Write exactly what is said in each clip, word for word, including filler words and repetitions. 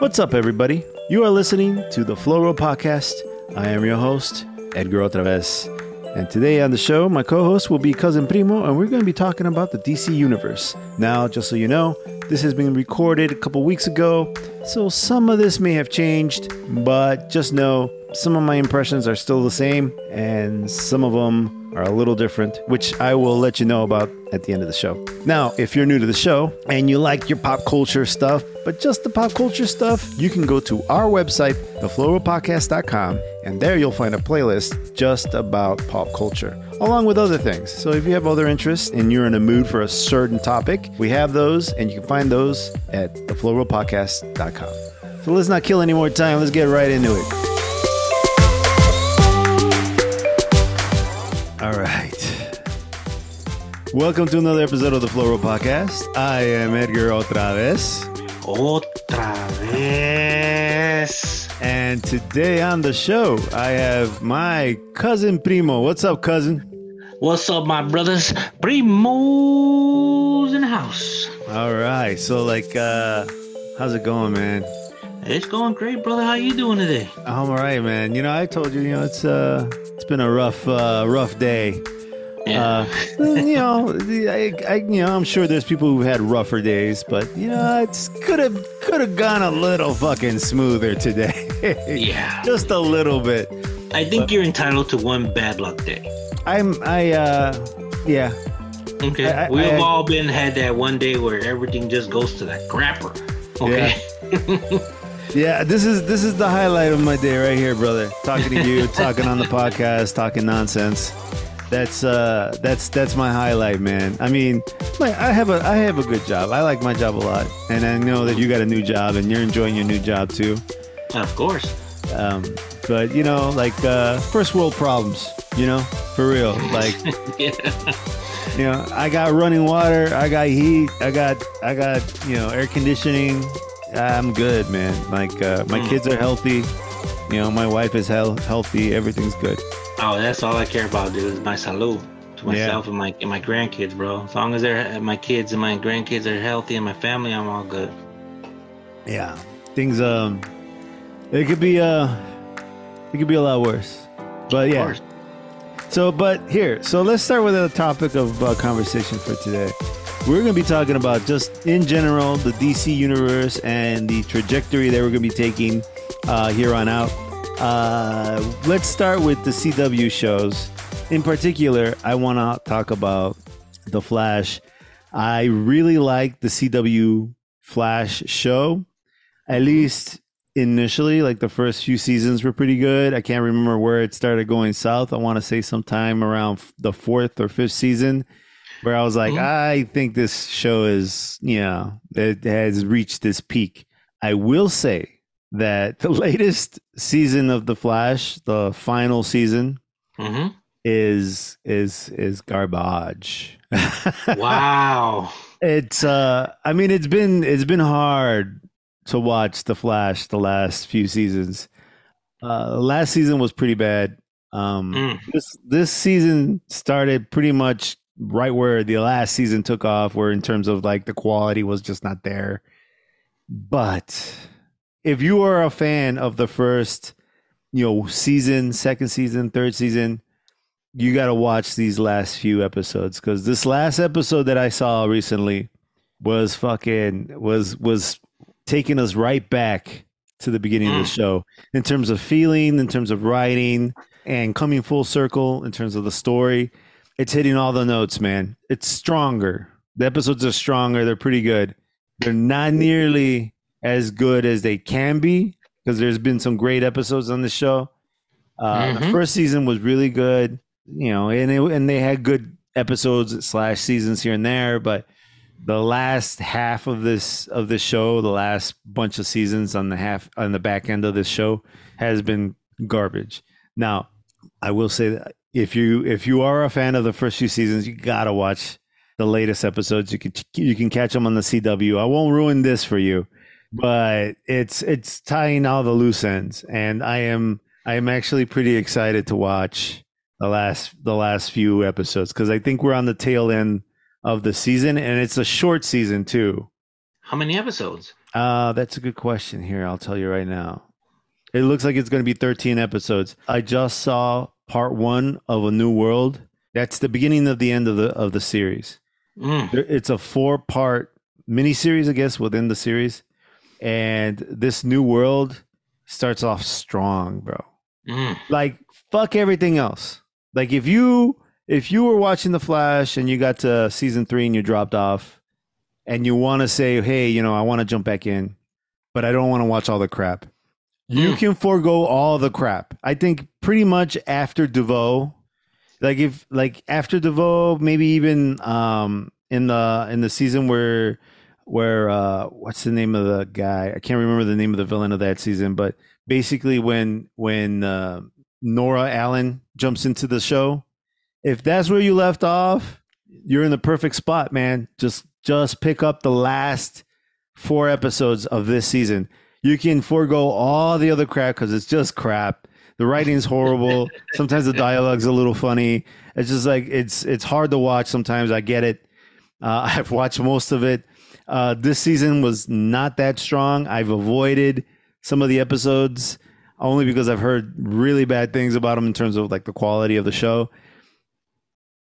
What's up, everybody? You are listening to the Flow Roll Podcast. I am your host, Edgar Otravez. And today on the show, my co-host will be Cousin Primo, and we're going to be talking about the D C Universe. Now, just so you know, this has been recorded a couple weeks ago, so some of this may have changed, but just know some of my impressions are still the same, and some of them are a little different, which I will let you know about at the end of the show. Now, if you're new to the show and you like your pop culture stuff, but just the pop culture stuff, you can go to our website, the flow roll podcast dot com, and there you'll find a playlist just about pop culture, along with other things. So if you have other interests and you're in a mood for a certain topic, we have those, and you can find those at the flow roll podcast dot com. So let's not kill any more time. Let's get right into it. All right. Welcome to another episode of the Flow Roll Podcast. I am Edgar Otravez. Otravez. And today on the show, I have my cousin Primo. What's up, cousin? What's up, my brothers? Primo's in the house. All right. So, like, uh, how's it going, man? It's going great, brother. How you doing today? I'm all right, man. You know, I told you, you know, it's uh, it's been a rough, uh, rough day. Yeah. Uh, you know, I, I, you know, I'm sure there's people who've had rougher days, but you know, it's could have, could have gone a little fucking smoother today. Yeah. Just a little bit. I think but, you're entitled to one bad luck day. I'm, I, uh, yeah. Okay. I, We've I, all been had that one day where everything just goes to that crapper. Okay. Yeah. Yeah, this is this is the highlight of my day right here, brother. Talking to you, talking on the podcast, talking nonsense. That's uh, that's that's my highlight, man. I mean, my, I have a I have a good job. I like my job a lot, and I know that you got a new job and you're enjoying your new job too. Of course. Um, but you know, like uh, first world problems. You know, for real. Like, yeah. You know, I got running water, I got heat, I got I got you know air conditioning. I'm good, man. Like, uh, my mm. kids are healthy. You know, my wife is hel- healthy. Everything's good. Oh, that's all I care about, dude, is my salud to myself yeah. and my and my grandkids, bro. As long as they're my kids and my grandkids are healthy and my family, I'm all good. Yeah. Things, um, it could be, uh, it could be a lot worse. But, yeah. Of course. So, but here. So, let's start with a topic of uh, conversation for today. We're going to be talking about just in general the D C universe and the trajectory that we're going to be taking uh, here on out. Uh, let's start with the C W shows. In particular, I want to talk about The Flash. I really like the C W Flash show, at least initially. Like the first few seasons were pretty good. I can't remember where it started going south. I want to say sometime around the fourth or fifth season. Where I was like, mm-hmm. I think this show is, you know, it has reached this peak. I will say that the latest season of The Flash, the final season, mm-hmm. is is is garbage. Wow. It's uh I mean it's been it's been hard to watch The Flash the last few seasons. Uh last season was pretty bad. Um mm. this this season started pretty much right where the last season took off, where in terms of like the quality was just not there. But if you are a fan of the first, you know, season, second season, third season, you got to watch these last few episodes, because this last episode that I saw recently was fucking was was taking us right back to the beginning of the show in terms of feeling, in terms of writing, and coming full circle in terms of the story. It's hitting all the notes, man. It's stronger. The episodes are stronger. They're pretty good. They're not nearly as good as they can be, because there's been some great episodes on the show. Uh, mm-hmm. The first season was really good, you know, and it, and they had good episodes slash seasons here and there. But the last half of this of this show, the last bunch of seasons on the half on the back end of this show has been garbage. Now, I will say that. If you if you are a fan of the first few seasons, you gotta watch the latest episodes. You can you can catch them on the C W. I won't ruin this for you, but it's it's tying all the loose ends, and I am I am actually pretty excited to watch the last the last few episodes, because I think we're on the tail end of the season, and it's a short season too. How many episodes? Uh, that's a good question here. I'll tell you right now. It looks like it's going to be thirteen episodes. I just saw part one of A New World. That's the beginning of the end of the of the series. Mm. It's a four-part miniseries, I guess, within the series. And this New World starts off strong, bro. Mm. Like, fuck everything else. Like, if you... If you were watching The Flash and you got to season three and you dropped off and you want to say, hey, you know, I want to jump back in, but I don't want to watch all the crap. Mm. You can forego all the crap. I think pretty much after DeVoe, like if like after DeVoe, maybe even um, in the in the season where where uh, what's the name of the guy? I can't remember the name of the villain of that season, but basically when when uh, Nora Allen jumps into the show. If that's where you left off, you're in the perfect spot, man. Just just pick up the last four episodes of this season. You can forego all the other crap because it's just crap. The writing's horrible. Sometimes the dialogue's a little funny. It's just like it's it's hard to watch sometimes. I get it. Uh, I've watched most of it. Uh, this season was not that strong. I've avoided some of the episodes only because I've heard really bad things about them in terms of like the quality of the show.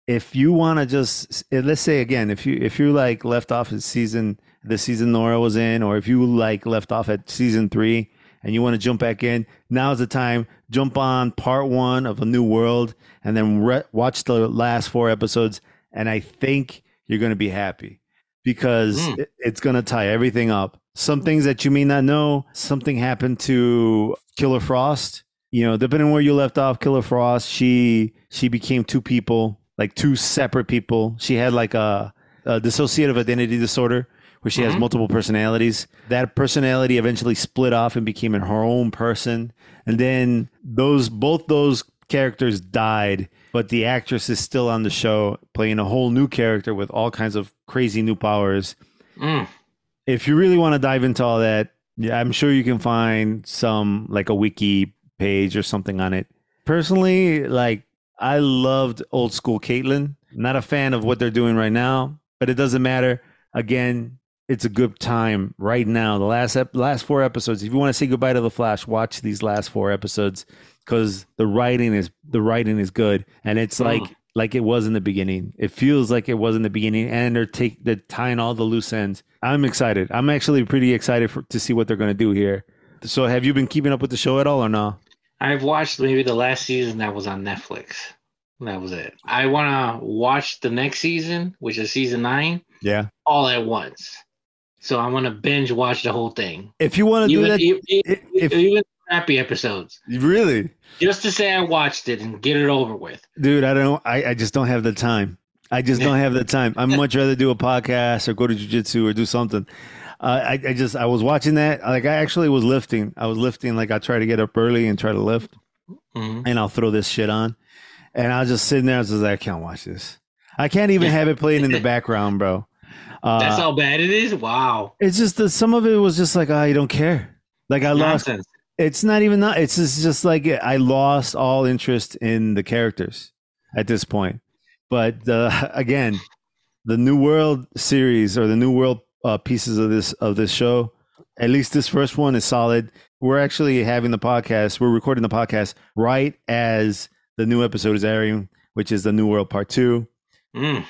If you want to just let's say again, if you if you like left off at season the season Nora was in, or if you like left off at season three and you want to jump back in, now's the time. Jump on part one of A New World and then re- watch the last four episodes, and I think you're going to be happy because mm. it, it's going to tie everything up. Some things that you may not know. Something happened to Killer Frost. You know, depending on where you left off, Killer Frost she she became two people. Like two separate people. She had like a, a dissociative identity disorder where she mm-hmm. has multiple personalities. That personality eventually split off and became her own person. And then those both those characters died, but the actress is still on the show playing a whole new character with all kinds of crazy new powers. Mm. If you really want to dive into all that, I'm sure you can find some like a wiki page or something on it. Personally, like, I loved old school Caitlyn. Not a fan of what they're doing right now, but it doesn't matter. Again, it's a good time right now. The last ep- last four episodes. If you want to say goodbye to The Flash, watch these last four episodes because the writing is the writing is good, and it's like oh. like it was in the beginning. It feels like it was in the beginning, and they're take they're tying all the loose ends. I'm excited. I'm actually pretty excited for, to see what they're going to do here. So, have you been keeping up with the show at all, or no? I've watched maybe the last season that was on Netflix. That was it. I want to watch the next season, which is season nine, yeah, all at once. So I'm going to binge watch the whole thing. If you want to do that, even, if, even crappy episodes, really, just to say I watched it and get it over with. Dude, I don't. I, I just don't have the time. I just don't have the time. I'd much rather do a podcast or go to jiu-jitsu or do something. Uh, I, I just, I was watching that. Like I actually was lifting. I was lifting. Like I try to get up early and try to lift mm-hmm. and I'll throw this shit on. And I was just sitting there. I was just like, I can't watch this. I can't even have it playing in the background, bro. Uh, That's how bad it is. Wow. It's just that some of it was just like, oh, I don't care. Like I Nonsense. lost. It's not even that. It's just, just like, I lost all interest in the characters at this point. But uh, again, the New World series or the New World Uh, pieces of this of this show, at least this first one, is solid. We're actually having the podcast. We're recording the podcast right as the new episode is airing, which is the New World Part Two. Mm.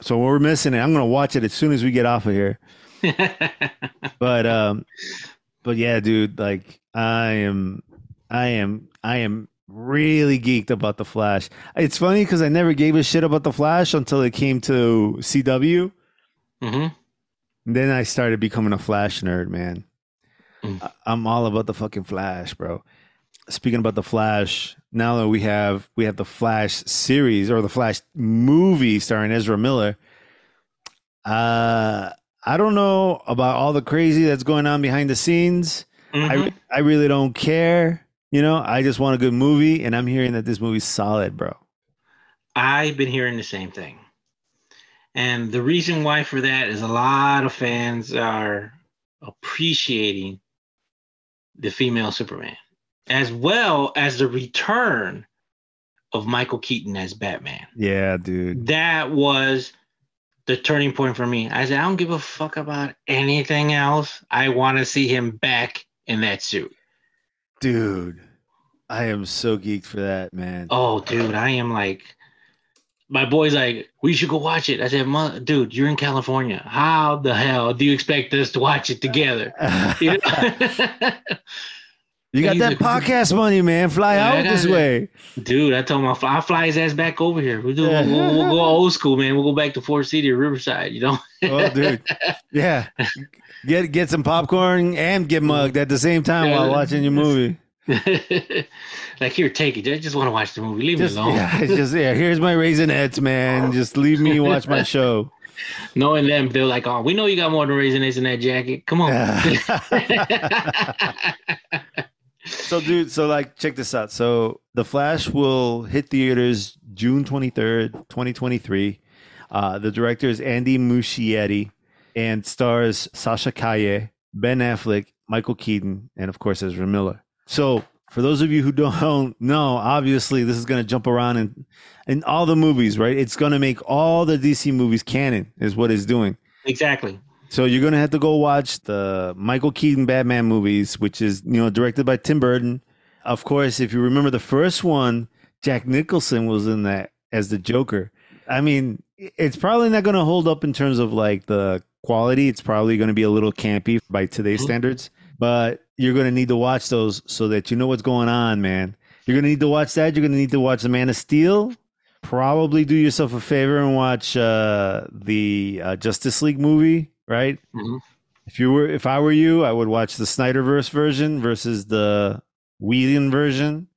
So we're missing it. I'm gonna watch it as soon as we get off of here. but um, but yeah, dude, like I am, I am, I am really geeked about The Flash. It's funny because I never gave a shit about The Flash until it came to C W. Mm-hmm. Then I started becoming a Flash nerd, man. Mm. I'm all about the fucking Flash, bro. Speaking about the Flash, now that we have we have the Flash series or the Flash movie starring Ezra Miller. Uh, I don't know about all the crazy that's going on behind the scenes. Mm-hmm. I I really don't care. You know, I just want a good movie, and I'm hearing that this movie's solid, bro. I've been hearing the same thing. And the reason why for that is a lot of fans are appreciating the female Superman, as well as the return of Michael Keaton as Batman. Yeah, dude. That was the turning point for me. I said, I don't give a fuck about anything else. I want to see him back in that suit. Dude, I am so geeked for that, man. Oh, dude, I am like, my boy's like, we should go watch it. I said, Mother, dude, you're in California. How the hell do you expect us to watch it together? You know? You got that like, podcast money, man. Fly yeah, out this it. way. Dude, I told him I'll fly, I'll fly his ass back over here. We'll, do, yeah. we'll, we'll go old school, man. We'll go back to Fort City or Riverside, you know? Oh, dude. Yeah. Get get some popcorn and get mugged at the same time yeah. while watching your movie. Like, here, take it. I just want to watch the movie. Leave just, me alone. Yeah, just, yeah, here's my Raisinets, man. Just leave me watch my show. Knowing them, they're like, oh, we know you got more than Raisinets in that jacket. Come on. Yeah. So, dude, so like, check this out. So, The Flash will hit theaters June twenty-third, twenty twenty-three. Uh, the director is Andy Muschietti and stars Sasha Calle, Ben Affleck, Michael Keaton, and of course, Ezra Miller. So, for those of you who don't know, obviously, this is going to jump around in, in all the movies, right? It's going to make all the D C movies canon, is what it's doing. Exactly. So you're going to have to go watch the Michael Keaton Batman movies, which is, you know, directed by Tim Burton. Of course, if you remember the first one, Jack Nicholson was in that as the Joker. I mean, it's probably not going to hold up in terms of like the quality. It's probably going to be a little campy by today's mm-hmm. standards, but you're going to need to watch those so that you know what's going on, man. You're going to need to watch that. You're going to need to watch The Man of Steel. Probably do yourself a favor and watch uh, the uh, Justice League movie. Right. Mm-hmm. If you were, if I were you, I would watch the Snyderverse version versus the Whedon version,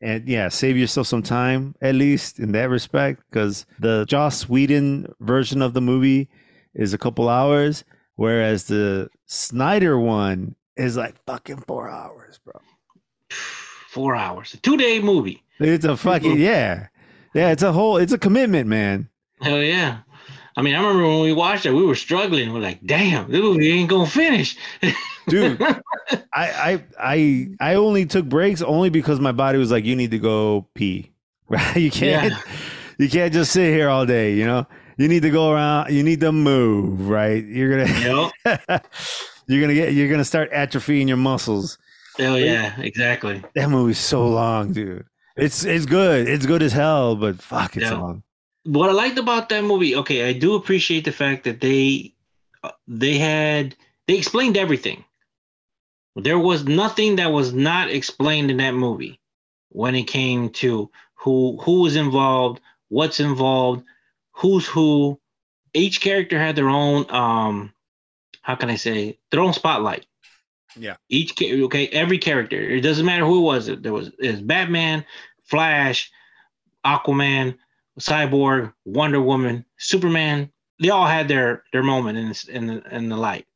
and yeah, save yourself some time at least in that respect, because the Joss Whedon version of the movie is a couple hours, whereas the Snyder one is like fucking four hours, bro. Four hours, a two day movie. It's a fucking yeah, yeah. It's a whole. It's a commitment, man. Hell yeah. I mean, I remember when we watched it, we were struggling. We're like, damn, this movie ain't going to finish. Dude, I, I I I only took breaks only because my body was like, you need to go pee. Right? You can't, yeah. you can't just sit here all day, you know? You need to go around. You need to move, right? You're going to yep. You're going to get you're going to start atrophying your muscles. Hell yeah, exactly. That movie's so long, dude. It's it's good. It's good as hell, but fuck, it's yep. long. What I liked about that movie, okay, I do appreciate the fact that they they had they explained everything. There was nothing that was not explained in that movie when it came to who who was involved, what's involved, who's who. Each character had their own um how can I say their own spotlight. Yeah. Each okay, every character. It doesn't matter who it was. There was it was Batman, Flash, Aquaman, Cyborg, Wonder Woman, Superman, they all had their their moment in the, in the in the light,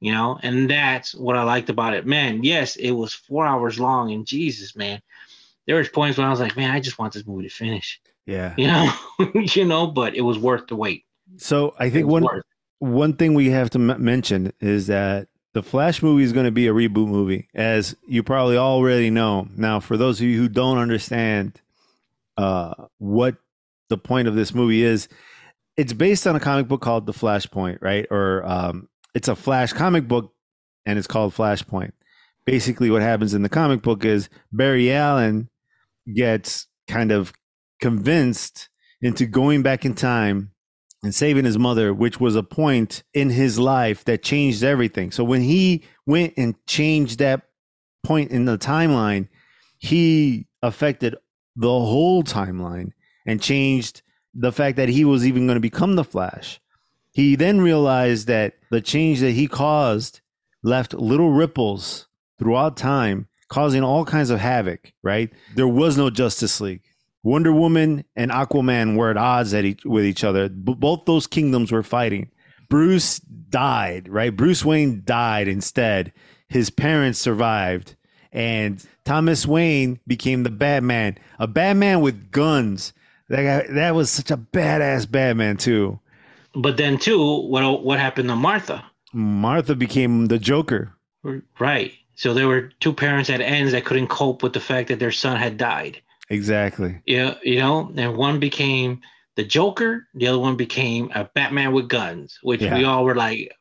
you know, and that's what I liked about it, man. Yes, it was four hours long, and Jesus, man, there was points when I was like, man, I just want this movie to finish. Yeah, you know, you know, but it was worth the wait. So I think one worth. one thing we have to m- mention is that the Flash movie is going to be a reboot movie, as you probably already know. Now, for those of you who don't understand, uh, what the point of this movie is, it's based on a comic book called The Flashpoint, right? Or um, it's a Flash comic book and it's called Flashpoint. Basically what happens in the comic book is Barry Allen gets kind of convinced into going back in time and saving his mother, which was a point in his life that changed everything. So when he went and changed that point in the timeline, he affected the whole timeline and changed the fact that he was even going to become the Flash. He then realized that the change that he caused left little ripples throughout time, causing all kinds of havoc, right? There was no Justice League. Wonder Woman and Aquaman were at odds at each, with each other. B- both those kingdoms were fighting. Bruce died, right? Bruce Wayne died instead. His parents survived. And Thomas Wayne became the Batman, a Batman with guns. That guy, that was such a badass Batman too. But then too, what what happened to Martha? Martha became the Joker. Right. So there were two parents at ends that couldn't cope with the fact that their son had died. Exactly. Yeah, you know, and one became the Joker. The other one became a Batman with guns, which yeah. we all were like,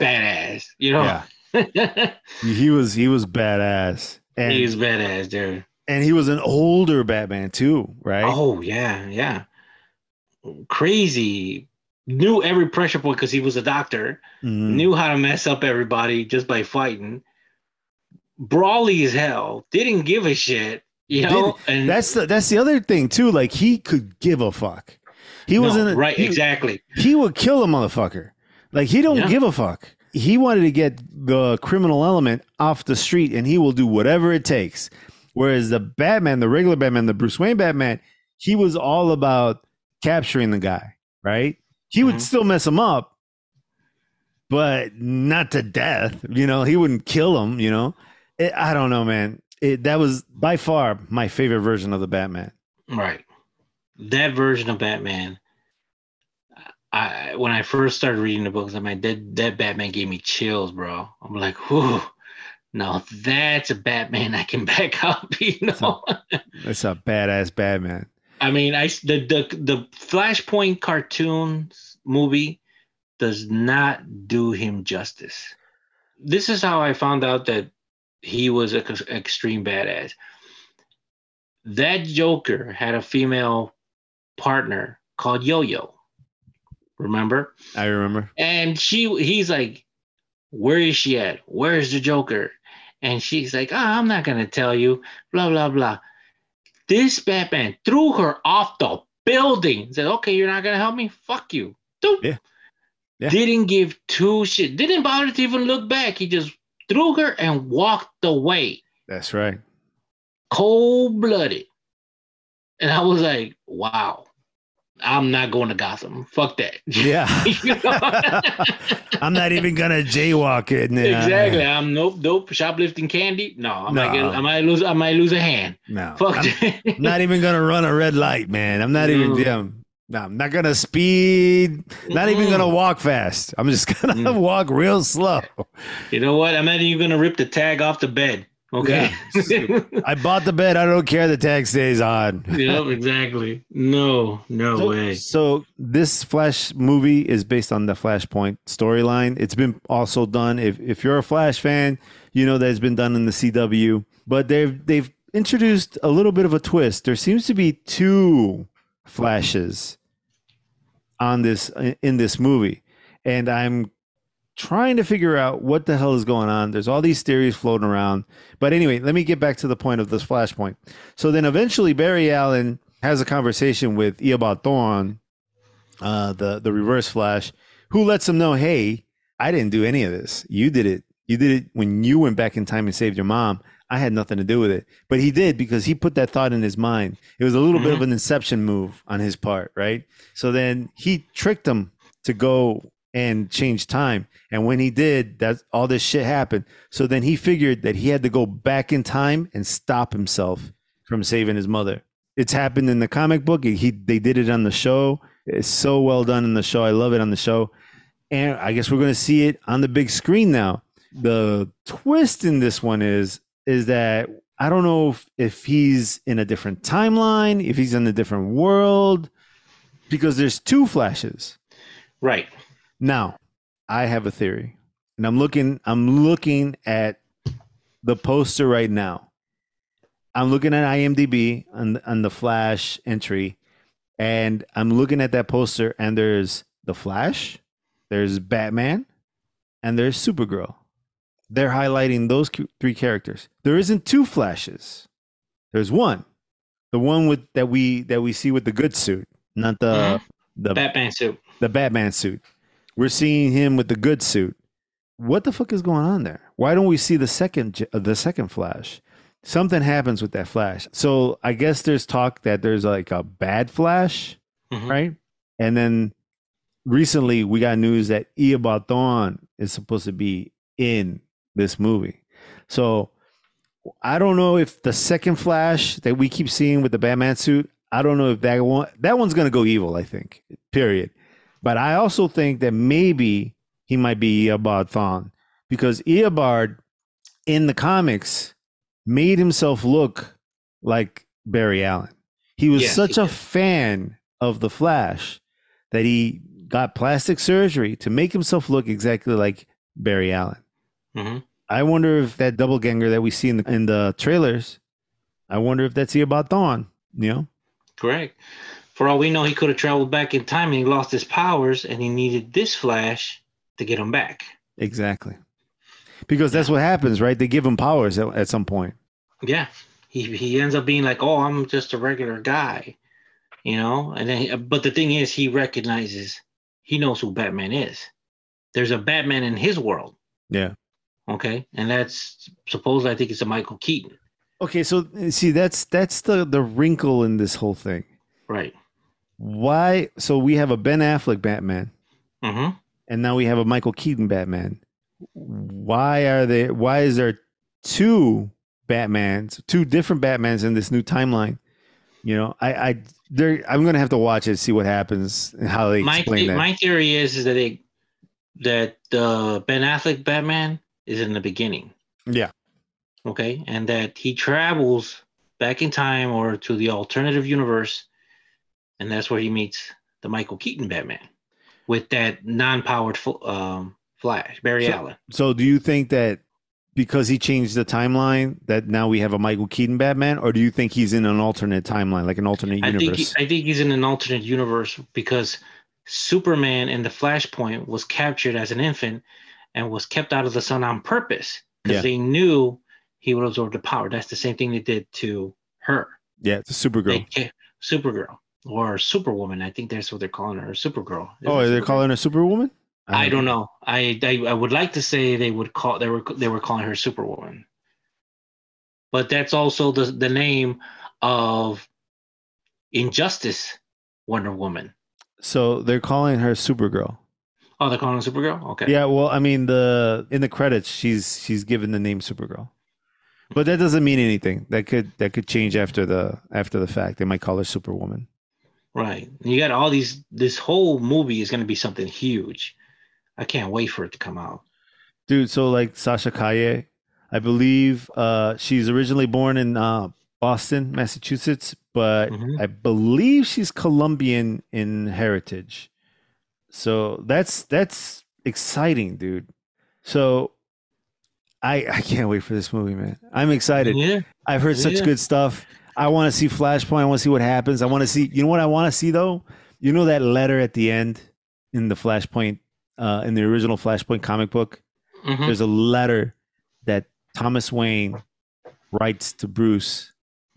badass, you know? Yeah. he was he was badass. And, he was badass, dude. And he was an older Batman too, right? Oh, yeah, yeah. Crazy. Knew every pressure point because he was a doctor. Mm-hmm. Knew how to mess up everybody just by fighting. Brawly as hell. Didn't give a shit. You know, and that's the that's the other thing too. Like, he could give a fuck. He no, wasn't right. He, exactly. He would kill a motherfucker. Like, he don't yeah. give a fuck. He wanted to get the criminal element off the street, and he will do whatever it takes. Whereas the Batman, the regular Batman, the Bruce Wayne Batman, he was all about capturing the guy. Right? He mm-hmm. would still mess him up, but not to death. You know, he wouldn't kill him. You know, it, I don't know, man. It, that was by far my favorite version of the Batman. Right. That version of Batman, I when I first started reading the books, I mean, that, that Batman gave me chills, bro. I'm like, whew, no, that's a Batman I can back up, you know? That's a, a badass Batman. I mean, I, the, the, the Flashpoint cartoons movie does not do him justice. This is how I found out that he was an extreme badass. That Joker had a female partner called Yo-Yo. Remember? I remember. And she, he's like, where is she at? Where's the Joker? And she's like, oh, I'm not going to tell you, blah, blah, blah. This Batman threw her off the building. Said, okay, you're not going to help me? Fuck you. Yeah. Yeah. Didn't give two shit. Didn't bother to even look back. He just threw her and walked away. That's right. Cold-blooded. And I was like, wow, I'm not going to Gotham. Fuck that. Yeah. You know? I'm not even going to jaywalk it. Nah. Exactly. I'm nope, nope. Shoplifting candy? No. I might, no. Get, I might, lose, I might lose a hand. No. Fuck I'm that. Not even going to run a red light, man. I'm not mm. even... Um, no, I'm not going to speed, not mm-hmm. even going to walk fast. I'm just going to mm. walk real slow. You know what? I'm not even going to rip the tag off the bed. Okay. Yeah. I bought the bed. I don't care. The tag stays on. Yep, exactly. No, no so, way. So this Flash movie is based on the Flashpoint storyline. It's been also done. If if you're a Flash fan, you know that it's been done in the C W. But they've they've introduced a little bit of a twist. There seems to be two Flashes on this in this movie, and I'm trying to figure out what the hell is going on. There's all these theories floating around, but anyway, let me get back to the point of this Flashpoint. So then eventually Barry Allen has a conversation with Eobard Thawne, uh the the Reverse Flash, who lets him know, hey, I didn't do any of this. You did it. You did it when you went back in time and saved your mom. I had nothing to do with it. But he did, because he put that thought in his mind. It was a little mm-hmm. bit of an inception move on his part, right? So then he tricked him to go and change time. And when he did, that all this shit happened. So then he figured that he had to go back in time and stop himself from saving his mother. It's happened in the comic book. He they did it on the show. It's so well done in the show. I love it on the show. And I guess we're going to see it on the big screen now. The twist in this one is is that I don't know if, if he's in a different timeline, if he's in a different world, because there's two Flashes. Right. Now, I have a theory, and I'm looking I'm looking at the poster right now. I'm looking at IMDb on, on the Flash entry, and I'm looking at that poster, and there's the Flash, there's Batman, and there's Supergirl. They're highlighting those three characters. There isn't two Flashes. There's one, the one with that we that we see with the good suit, not the mm-hmm. the Batman suit. The Batman suit. We're seeing him with the good suit. What the fuck is going on there? Why don't we see the second the second Flash? Something happens with that Flash. So I guess there's talk that there's like a bad Flash, mm-hmm. right? And then recently we got news that Eobard Thawne is supposed to be in this movie. So I don't know if the second Flash that we keep seeing with the Batman suit, I don't know if that one that one's going to go evil, I think, period. But I also think that maybe he might be Eobard Thawne, because Eobard in the comics made himself look like Barry Allen. He was yeah, such he a did. fan of The Flash that he got plastic surgery to make himself look exactly like Barry Allen. Mm-hmm. I wonder if that double ganger that we see in the, in the trailers, I wonder if that's Eobard Thawne, you know? Correct. For all we know, he could have traveled back in time and he lost his powers and he needed this Flash to get him back. Exactly. Because that's yeah. what happens, right? They give him powers at, at some point. Yeah. He he ends up being like, oh, I'm just a regular guy, you know? And then, he, but the thing is, he recognizes, he knows who Batman is. There's a Batman in his world. Yeah. Okay. And that's supposedly, I think it's a Michael Keaton. Okay. So see, that's, that's the, the wrinkle in this whole thing. Right. Why? So we have a Ben Affleck Batman, mm-hmm. and now we have a Michael Keaton Batman. Why are they? Why is there two Batmans, two different Batmans in this new timeline? You know, I, I, I'm gonna have to watch it, see what happens and how they my explain th- that. My theory is, is that they, that uh, Ben Affleck Batman is in the beginning. Yeah. Okay, and that he travels back in time or to the alternative universe. And that's where he meets the Michael Keaton Batman with that non-powered um, Flash, Barry so, Allen. So do you think that because he changed the timeline that now we have a Michael Keaton Batman, or do you think he's in an alternate timeline, like an alternate universe? I think, he, I think he's in an alternate universe because Superman in the Flashpoint was captured as an infant and was kept out of the sun on purpose because yeah. they knew he would absorb the power. That's the same thing they did to her. Yeah, to Supergirl. They, Supergirl. Or Superwoman, I think that's what they're calling her, Supergirl. Isn't oh, they're Supergirl? Calling her Superwoman? I, I don't know. I, I I would like to say they would call they were they were calling her Superwoman, but that's also the the name of Injustice Wonder Woman. So they're calling her Supergirl. Oh, they're calling her Supergirl? Okay. Yeah. Well, I mean, the in the credits, she's she's given the name Supergirl. But that doesn't mean anything. That could that could change after the after the fact. They might call her Superwoman. Right. You got all these, this whole movie is going to be something huge. I can't wait for it to come out. Dude, so like Sasha Calle, I believe uh, she's originally born in uh, Boston, Massachusetts, but mm-hmm. I believe she's Colombian in heritage. So that's, that's exciting, dude. So I, I can't wait for this movie, man. I'm excited. Yeah. I've heard yeah. such good stuff. I want to see Flashpoint. I want to see what happens. I want to see, you know what I want to see though? You know that letter at the end in the Flashpoint, uh, in the original Flashpoint comic book? Mm-hmm. There's a letter that Thomas Wayne writes to Bruce.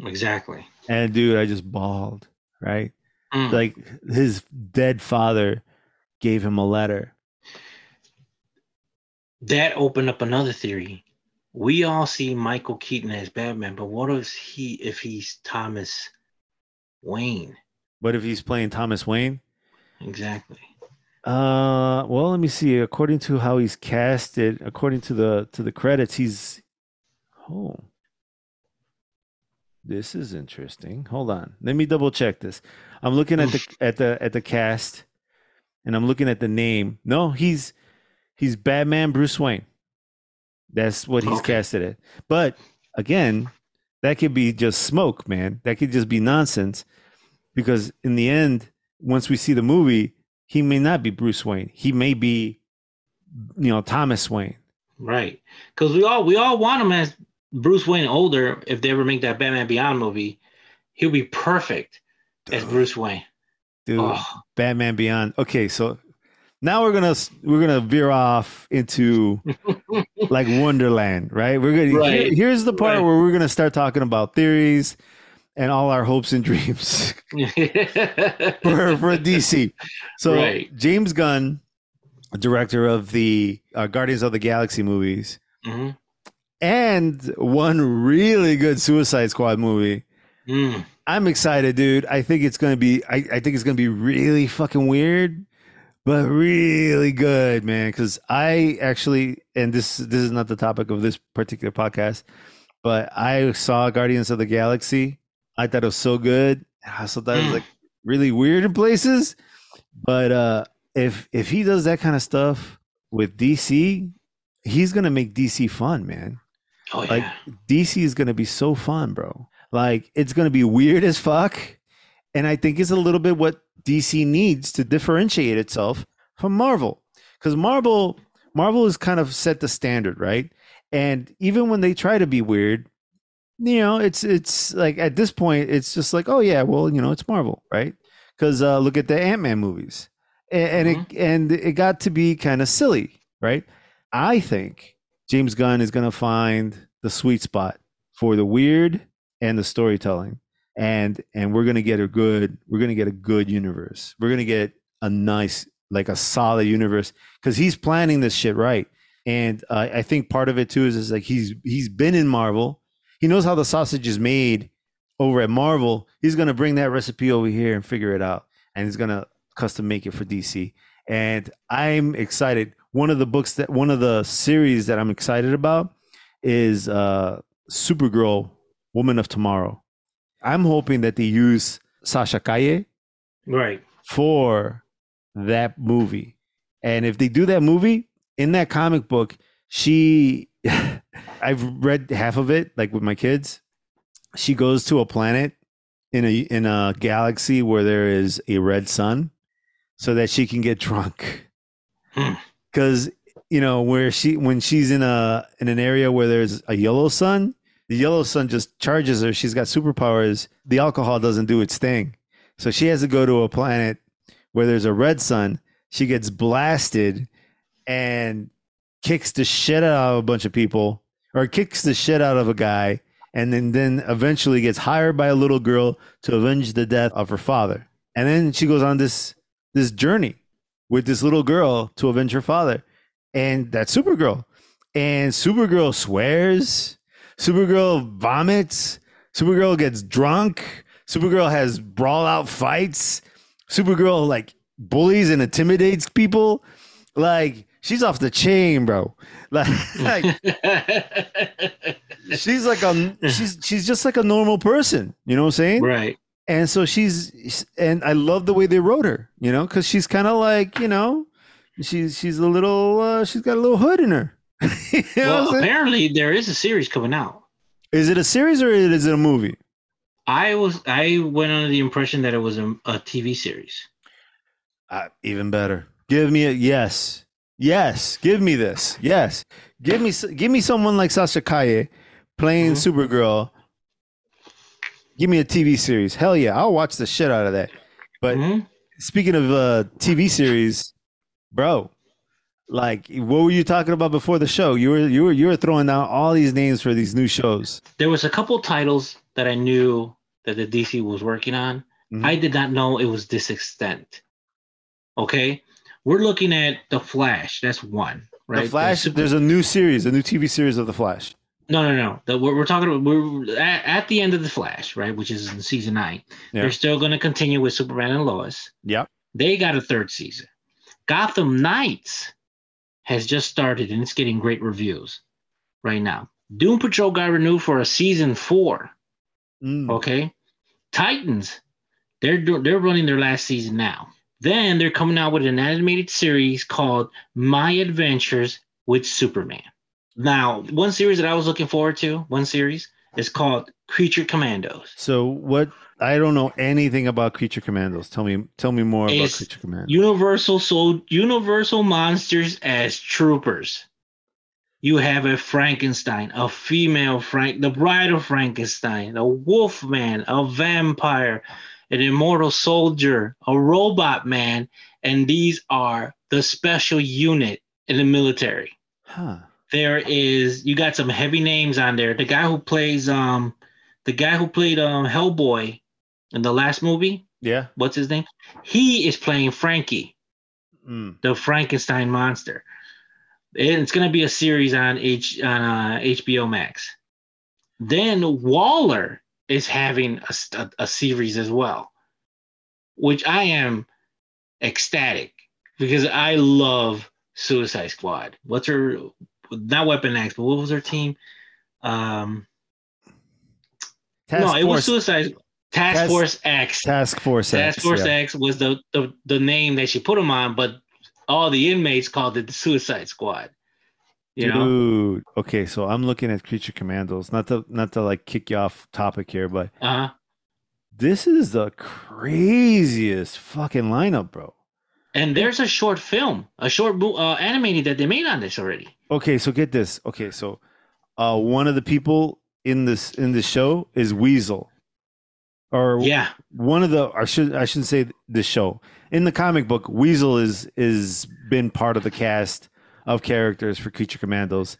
Exactly. And dude, I just bawled, right? Mm. Like his dead father gave him a letter. That opened up another theory. We all see Michael Keaton as Batman, but what if he if he's Thomas Wayne? What if he's playing Thomas Wayne? Exactly. Uh, well, let me see. According to how he's casted, according to the to the credits, he's oh, this is interesting. Hold on, let me double check this. I'm looking at the at the at the cast, and I'm looking at the name. No, he's he's Batman Bruce Wayne. That's what he's okay. casted it. But again, that could be just smoke, man. That could just be nonsense. Because in the end, once we see the movie, he may not be Bruce Wayne. He may be, you know, Thomas Wayne. Right. Because we all we all want him as Bruce Wayne older. If they ever make that Batman Beyond movie, he'll be perfect Dude. as Bruce Wayne. Dude, oh. Batman Beyond. Okay, so now we're gonna we're gonna veer off into like Wonderland, right? We're gonna right. Here, here's the part right. where we're gonna start talking about theories and all our hopes and dreams for for D C. So right. James Gunn, director of the uh, Guardians of the Galaxy movies, mm-hmm. and one really good Suicide Squad movie. Mm. I'm excited, dude. I think it's gonna be I, I think it's gonna be really fucking weird. But really good, man, because I actually, and this this is not the topic of this particular podcast, but I saw Guardians of the Galaxy. I thought it was so good. I also thought it was like really weird in places. But uh, if if he does that kind of stuff with D C, he's gonna make D C fun, man. Oh yeah, like D C is gonna be so fun, bro. Like it's gonna be weird as fuck, And I think it's a little bit what D C needs to differentiate itself from Marvel, because Marvel, Marvel has kind of set the standard, right? And even when they try to be weird, you know, it's it's like at this point, it's just like, oh yeah, well, you know, it's Marvel, right? Because uh, look at the Ant-Man movies, and, and mm-hmm. it and it got to be kind of silly, right? I think James Gunn is going to find the sweet spot for the weird and the storytelling. And and we're gonna get a good we're gonna get a good universe. We're gonna get a nice, like a solid universe, because he's planning this shit right. And uh, I think part of it too is, is like he's he's been in Marvel. He knows how the sausage is made over at Marvel. He's gonna bring that recipe over here and figure it out. And he's gonna custom make it for D C. And I'm excited. One of the books that one of the series that I'm excited about is uh, Supergirl, Woman of Tomorrow. I'm hoping that they use Sasha Calle right for that movie. And if they do that movie, in that comic book, she I've read half of it, like with my kids. She goes to a planet in a in a galaxy where there is a red sun so that she can get drunk. Cuz you know, where she when she's in a in an area where there's a yellow sun, the yellow sun just charges her. She's got superpowers. The alcohol doesn't do its thing. So she has to go to a planet where there's a red sun. She gets blasted and kicks the shit out of a bunch of people, or kicks the shit out of a guy, and then, then eventually gets hired by a little girl to avenge the death of her father. And then she goes on this this journey with this little girl to avenge her father. And that's Supergirl. And Supergirl swears. Supergirl vomits. Supergirl gets drunk. Supergirl has brawl out fights. Supergirl like bullies and intimidates people. Like, she's off the chain, bro. Like, like she's like a she's she's just like a normal person. You know what I'm saying? Right. And so she's and I love the way they wrote her. You know, because she's kind of like, you know, she's she's a little uh, she's got a little hood in her. You know, well, apparently there is a series coming out. Is it a series or is it a movie? I was I went under the impression that it was a, a T V series. Uh, even better. Give me a yes, yes. Give me this, yes. Give me give me someone like Sasha Calle playing mm-hmm. Supergirl. Give me a T V series. Hell yeah, I'll watch the shit out of that. But mm-hmm. speaking of uh, T V series, bro. Like, what were you talking about before the show? You were you were you were throwing out all these names for these new shows. There was a couple titles that I knew that the D C was working on. Mm-hmm. I did not know it was this extent. Okay, we're looking at The Flash. That's one, right? The Flash. The super- there's a new series, a new T V series of The Flash. No, no, no. The, we're, we're talking about we're at, at the end of The Flash, right? Which is in season nine. Yeah. They're still going to continue with Superman and Lois. Yep. They got a third season. Gotham Knights has just started, and it's getting great reviews right now. Doom Patrol got renewed for a season four. Mm. Okay, Titans, they're they're running their last season now. Then they're coming out with an animated series called My Adventures with Superman. Now, one series that I was looking forward to, one series, is called Creature Commandos. So what? I don't know anything about Creature Commandos. Tell me, tell me more it's about Creature Commandos. Universal sold Universal monsters as troopers. You have a Frankenstein, a female Frank, the Bride of Frankenstein, a Wolfman, a vampire, an immortal soldier, a robot man, and these are the special unit in the military. Huh. There is you got some heavy names on there. The guy who plays um, the guy who played um Hellboy in the last movie. Yeah. What's his name? He is playing Frankie, mm. the Frankenstein monster. And it's gonna be a series on H on uh, H B O Max. Then Waller is having a, a, a series as well, which I am ecstatic because I love Suicide Squad. What's her? Not Weapon X, but what was her team? Um, Task no, it Force. was Suicide Task, Task Force X. Task Force Task X. Task Force yeah. X was the, the the name that she put them on, but all the inmates called it the Suicide Squad. You Dude. know? Okay, so I'm looking at Creature Commandos. Not to not to like kick you off topic here, but uh-huh. This is the craziest fucking lineup, bro. And there's a short film, a short uh, animated that they made on this already. Okay, so get this. Okay, so uh, one of the people in this in the show is Weasel, or yeah, one of the I should I shouldn't say the show. In the comic book, Weasel is is been part of the cast of characters for Creature Commandos.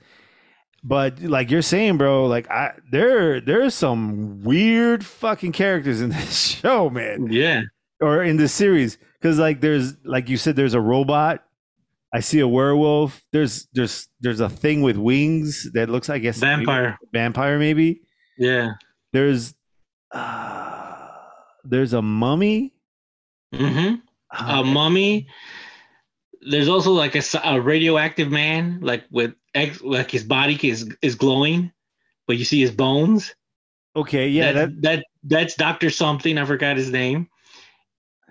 But like you're saying, bro, like I there there's some weird fucking characters in this show, man. Yeah. Or in this series. Because like there's like you said, there's a robot. I see a werewolf. There's there's there's a thing with wings that looks, I guess, vampire. Maybe, vampire, maybe. Yeah. There's uh, there's a mummy. Mm-hmm. Oh, a man. mummy. There's also like a, a radioactive man, like with ex, like his body is is glowing, but you see his bones. Okay, yeah, that that, that that's Doctor Something. I forgot his name.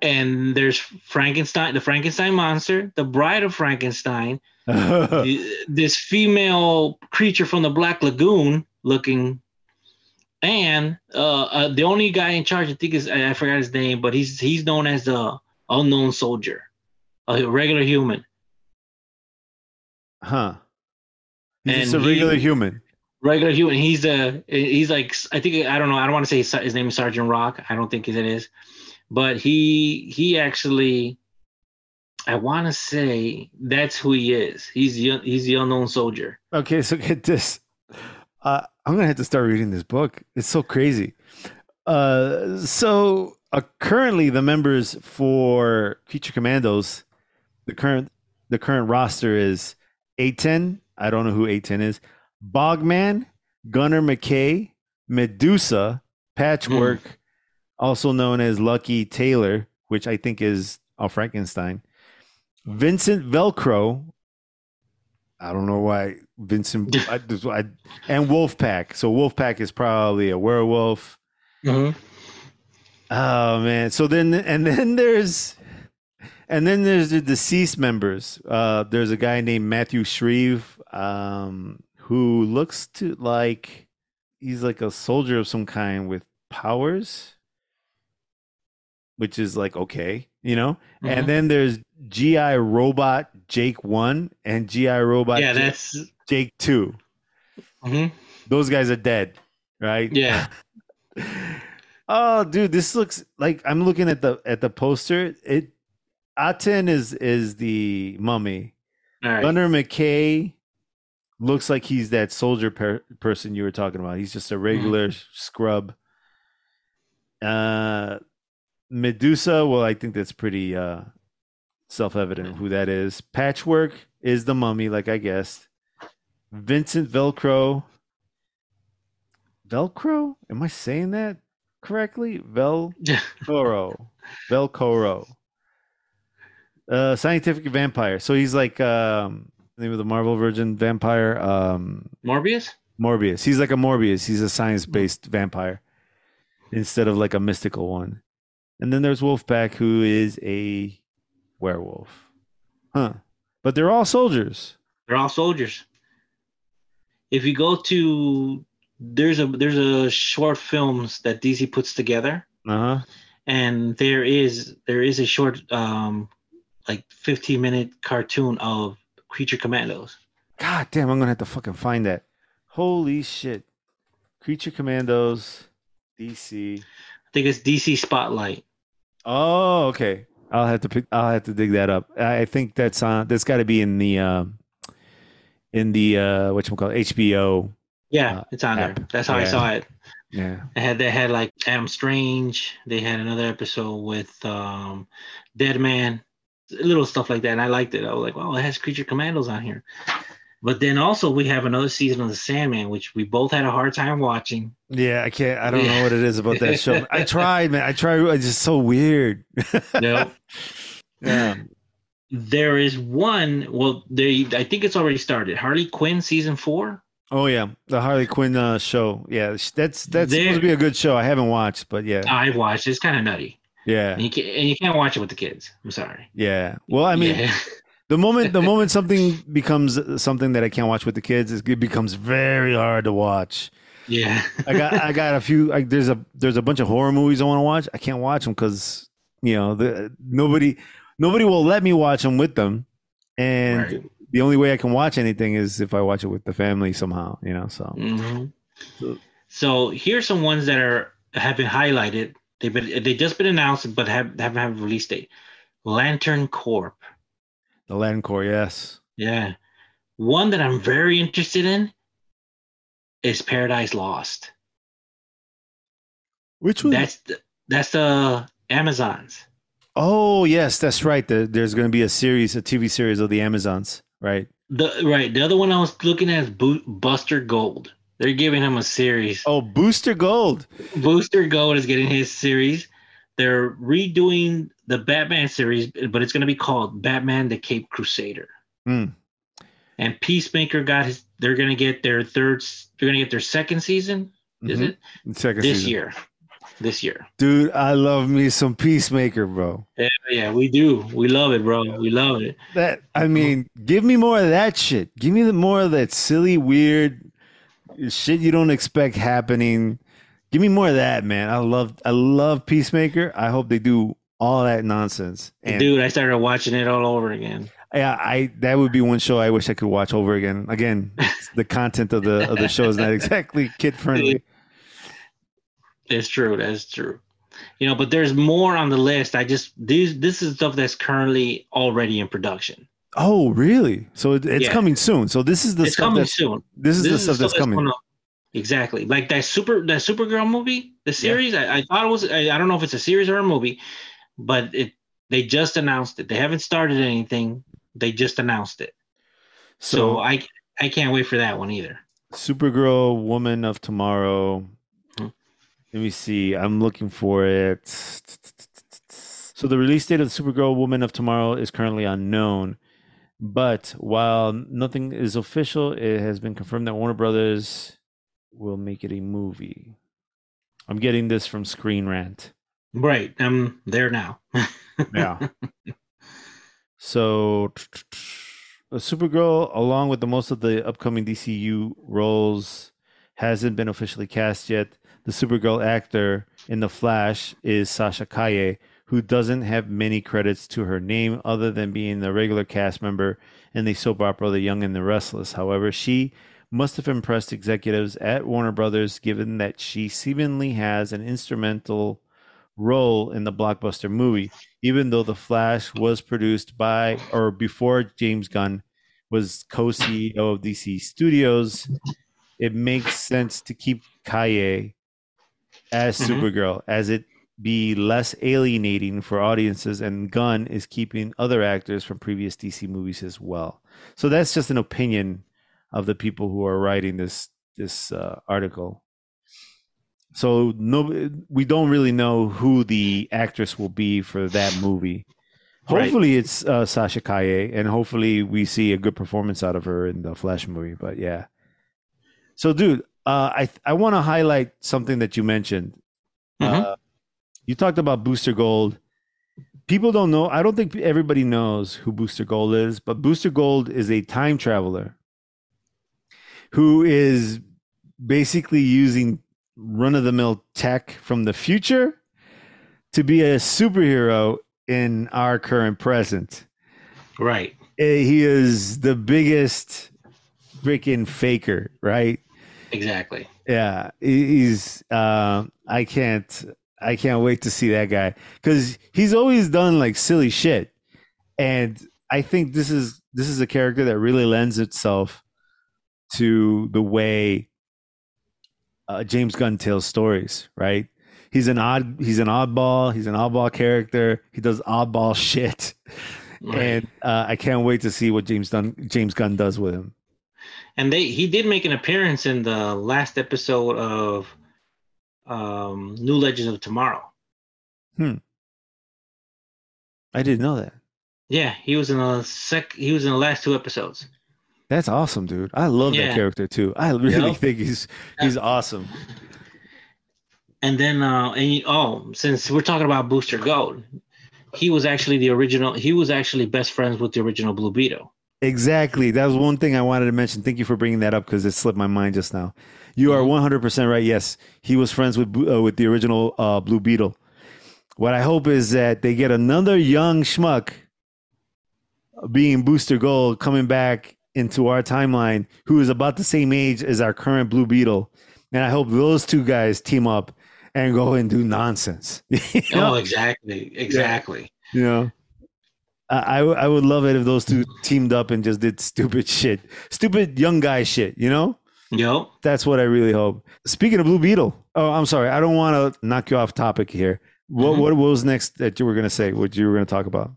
And there's Frankenstein, the Frankenstein monster, the Bride of Frankenstein, this female creature from the Black Lagoon looking, and uh, uh, the only guy in charge, I think is I forgot his name, but he's he's known as the Unknown Soldier. A regular human. Huh. He's a regular he, human. Regular human. He's a, he's like, I think, I don't know. I don't want to say his name is Sergeant Rock. I don't think it is. But he, he actually, I want to say that's who he is. He's the, he's the Unknown Soldier. Okay, so get this. Uh, I'm going to have to start reading this book. It's so crazy. Uh, so uh, currently the members for Creature Commandos, The current the current roster is eight ten. I don't know who eight ten is. Bogman, Gunnar McKay, Medusa, Patchwork, mm. also known as Lucky Taylor, which I think is a Frankenstein. Vincent Velcro. I don't know why Vincent. I, I, and Wolfpack. So Wolfpack is probably a werewolf. Mm-hmm. Oh, man. So then, and then there's. And then there's the deceased members. Uh, there's a guy named Matthew Shreve, um, who looks to like he's like a soldier of some kind with powers, which is like, okay, you know? Mm-hmm. And then there's G I Robot Jake one and G I Robot yeah, Jake, that's... Jake two. Mm-hmm. Those guys are dead, right? Yeah. Oh, dude, this looks like I'm looking at the at the poster. It Aten is is the mummy. All right. Gunnar McKay looks like he's that soldier per- person you were talking about. He's just a regular mm-hmm. scrub. Uh, Medusa, well, I think that's pretty uh, self-evident mm-hmm. who that is. Patchwork is the mummy, like I guessed. Vincent Velcro. Velcro? Am I saying that correctly? Velcoro. Velcoro. Uh, scientific vampire. So he's like um, the name of the Marvel Virgin vampire. Um, Morbius? Morbius. He's like a Morbius. He's a science-based vampire instead of like a mystical one. And then there's Wolfpack, who is a werewolf. Huh. But they're all soldiers. They're all soldiers. If you go to... There's a there's a short films that D C puts together. Uh-huh. And there is there is a short... Um, like fifteen minute cartoon of Creature Commandos. God damn, I'm gonna have to fucking find that. Holy shit. Creature Commandos, D C. I think it's D C Spotlight. Oh, okay. I'll have to pick I'll have to dig that up. I think that's on that's gotta be in the uh, in the uh whatchamacallit, H B O. Yeah, uh, it's on app. there. That's how yeah. I saw it. Yeah. They had they had like Adam Strange, they had another episode with um Deadman. Little stuff like that, and I liked it. I was like, "Wow, it has Creature Commandos on here." But then also we have another season of The Sandman, which we both had a hard time watching. Yeah, I can't. I don't yeah. know what it is about that show. I tried, man. I tried. It's just so weird. No. Yeah. There is one. Well, they. I think it's already started. Harley Quinn season four. Oh yeah, the Harley Quinn uh, show. Yeah, that's that's there, supposed to be a good show. I haven't watched, but yeah, I've watched. It's kind of nutty. Yeah, and you, can't, and you can't watch it with the kids. I'm sorry. Yeah, well, I mean, yeah. the moment the moment something becomes something that I can't watch with the kids, it becomes very hard to watch. Yeah. I got I got a few. Like, there's a there's a bunch of horror movies I want to watch. I can't watch them because, you know, the, nobody nobody will let me watch them with them, and right. the only way I can watch anything is if I watch it with the family somehow. You know, so. Mm-hmm. so so here's some ones that are have been highlighted. They've been they just been announced, but have haven't have a release date. Lantern Corp. The Lantern Corp, yes. Yeah. One that I'm very interested in is Paradise Lost. Which one? That's the, that's the Amazons. Oh, yes, that's right. The, there's going to be a series, a T V series of the Amazons, right? The Right. The other one I was looking at is Bo- Buster Gold. They're giving him a series. Oh, Booster Gold. Booster Gold is getting his series. They're redoing the Batman series, but it's going to be called Batman the Caped Crusader. Mm. And Peacemaker got his. They're going to get their third. They're going to get their second season. Mm-hmm. Is it second this season. year? This year, dude. I love me some Peacemaker, bro. Yeah, yeah, we do. We love it, bro. We love it. That I mean, give me more of that shit. Give me the more of that silly, weird shit you don't expect happening. Give me more of that, man. I love, I love Peacemaker. I hope they do all that nonsense. And dude, I started watching it all over again. Yeah, I that would be one show I wish I could watch over again. Again, the content of the of the show is not exactly kid friendly. It's true. That's true. You know, but there's more on the list. I just these this is stuff that's currently already in production. Oh, really? So it, it's yeah. coming soon. So this is the it's stuff coming soon. This is this the is stuff, stuff that's coming. That's Exactly, like that super that Supergirl movie, the series. Yeah. I, I thought it was. I, I don't know if it's a series or a movie, but it they just announced it. They haven't started anything. They just announced it. So, so I I can't wait for that one either. Supergirl Woman of Tomorrow. Mm-hmm. Let me see. I'm looking for it. So the release date of Supergirl Woman of Tomorrow is currently unknown, but while nothing is official, it has been confirmed that Warner Brothers will make it a movie. I'm getting this from Screen Rant. Right. I'm there now. Yeah. So, a Supergirl, along with the most of the upcoming D C U roles, hasn't been officially cast yet. The Supergirl actor in The Flash is Sasha Calle, who doesn't have many credits to her name other than being the regular cast member in the soap opera The Young and the Restless. However, she must have impressed executives at Warner Brothers, given that she seemingly has an instrumental role in the blockbuster movie, even though The Flash was produced by or before James Gunn was co-C E O of D C Studios. It makes sense to keep Kaye as Supergirl, mm-hmm. as it be less alienating for audiences, and Gunn is keeping other actors from previous D C movies as well. So that's just an opinion of the people who are writing this this uh, article. So no, we don't really know who the actress will be for that movie. Right. Hopefully it's uh, Sasha Calle, and hopefully we see a good performance out of her in the Flash movie, but yeah. So dude, uh, I I want to highlight something that you mentioned. Mm-hmm. Uh, you talked about Booster Gold. People don't know, I don't think everybody knows who Booster Gold is, but Booster Gold is a time traveler who is basically using run-of-the-mill tech from the future to be a superhero in our current present. Right. He is the biggest freaking faker, right? Exactly. Yeah. He's, uh, I can't, I can't wait to see that guy, because he's always done like silly shit. And I think this is, this is a character that really lends itself to the way uh, James Gunn tells stories, right? He's an odd, he's an oddball, he's an oddball character. He does oddball shit, right. and uh, I can't wait to see what James Gunn James Gunn does with him. And they he did make an appearance in the last episode of um, New Legends of Tomorrow. Hmm. I didn't know that. Yeah, he was in the sec. He was in the last two episodes. That's awesome, dude. I love yeah. that character too. I really yep. think he's he's awesome. And then, uh, and oh, since we're talking about Booster Gold, he was actually the original. He was actually best friends with the original Blue Beetle. Exactly. That was one thing I wanted to mention. Thank you for bringing that up because it slipped my mind just now. You are one hundred percent right. Yes, he was friends with uh, with the original uh, Blue Beetle. What I hope is that they get another young schmuck being Booster Gold coming back into our timeline who is about the same age as our current Blue Beetle. And I hope those two guys team up and go and do nonsense. You know? Oh, exactly. Exactly. Yeah. You know? I, I would love it if those two teamed up and just did stupid shit. Stupid young guy shit, you know? Yep. That's what I really hope. Speaking of Blue Beetle. Oh, I'm sorry. I don't want to knock you off topic here. What, mm-hmm. what what was next that you were going to say? What you were going to talk about?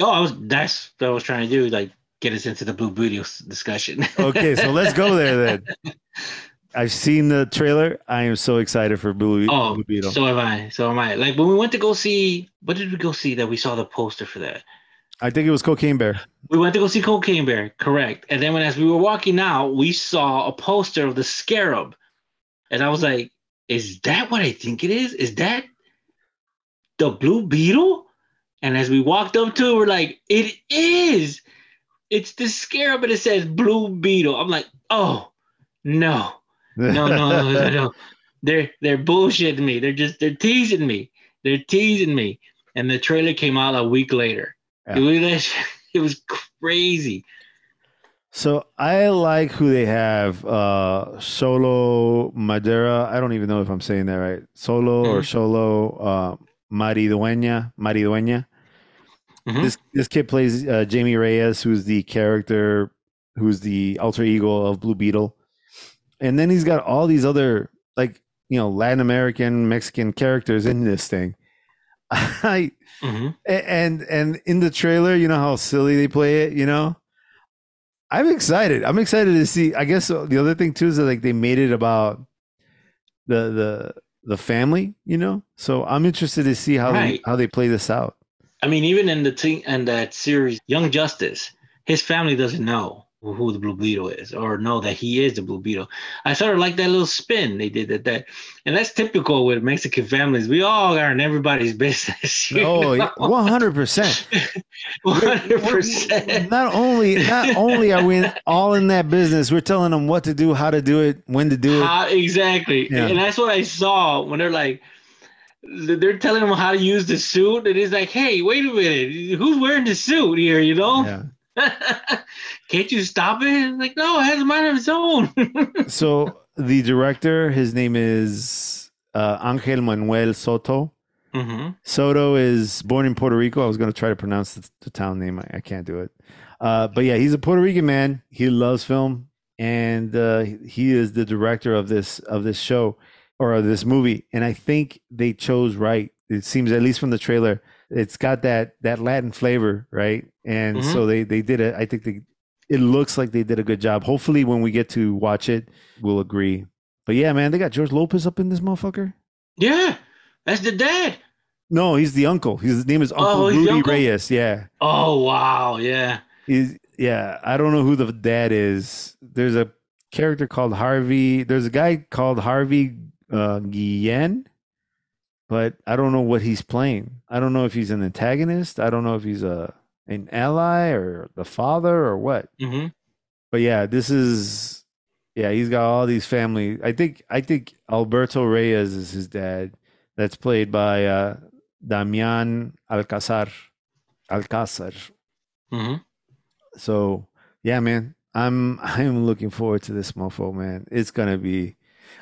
Oh, I was. That's what I was trying to do, like get us into the Blue Beetle discussion. Okay, so let's go there then. I've seen the trailer. I am so excited for Blue, oh, Blue Beetle. So am I. So am I. Like when we went to go see, what did we go see that we saw the poster for that? I think it was Cocaine Bear. We went to go see Cocaine Bear, correct. And then when as we were walking out, we saw a poster of the Scarab. And I was like, is that what I think it is? Is that the Blue Beetle? And as we walked up to it, we're like, it is. It's the Scarab, and it says Blue Beetle. I'm like, oh, no. No, no, no, no. They're, they're bullshitting me. They're just, they're teasing me. They're teasing me. And the trailer came out a week later. Yeah. It was crazy. So I like who they have. Uh, Solo Madera. I don't even know if I'm saying that right. Solo mm-hmm. or Solo uh, Maridueña. Maridueña. Mm-hmm. This this kid plays uh, Jamie Reyes, who's the character, who's the alter ego of Blue Beetle. And then he's got all these other, like, you know, Latin American, Mexican characters in this thing. I mm-hmm. and and in the trailer, you know how silly they play it, you know. I'm excited. I'm excited to see. I guess the other thing too is that like they made it about the the the family, you know. So I'm interested to see how right. they, how they play this out. I mean, even in the team and that series, Young Justice, his family doesn't know who the Blue Beetle is or know that he is the Blue Beetle. I sort of like that little spin they did at that. And that's typical with Mexican families. We all are in everybody's business. Oh, know? one hundred percent. one hundred percent. We're, we're, not only, not only are we all in that business, we're telling them what to do, how to do it, when to do it. How, exactly. Yeah. And that's what I saw when they're like, they're telling them how to use the suit. And it's like, hey, wait a minute. Who's wearing the suit here, you know? Yeah. Can't you stop it? Like, no, it has a mind of its own. So the director, his name is uh, Angel Manuel Soto. Mm-hmm. Soto is born in Puerto Rico. I was going to try to pronounce the, the town name. I, I can't do it. Uh, but yeah, he's a Puerto Rican man. He loves film, and uh, he is the director of this of this show or of this movie. And I think they chose right. It seems, at least from the trailer, it's got that that Latin flavor, right? And mm-hmm. so they they did it. I think they, it looks like they did a good job. Hopefully, when we get to watch it, we'll agree. But yeah, man, they got George Lopez up in this motherfucker. Yeah, that's the dad. No, he's the uncle. His name is Uncle oh, Rudy uncle? Reyes. Yeah. Oh wow, yeah. He's yeah. I don't know who the dad is. There's a character called Harvey. There's a guy called Harvey uh, Guillen. But I don't know what he's playing. I don't know if he's an antagonist. I don't know if he's a an ally or the father or what. Mm-hmm. But yeah, this is yeah. He's got all these family. I think I think Alberto Reyes is his dad. That's played by uh, Damian Alcázar. Alcázar. Mm-hmm. So yeah, man, I'm I'm looking forward to this mofo, man. It's gonna be.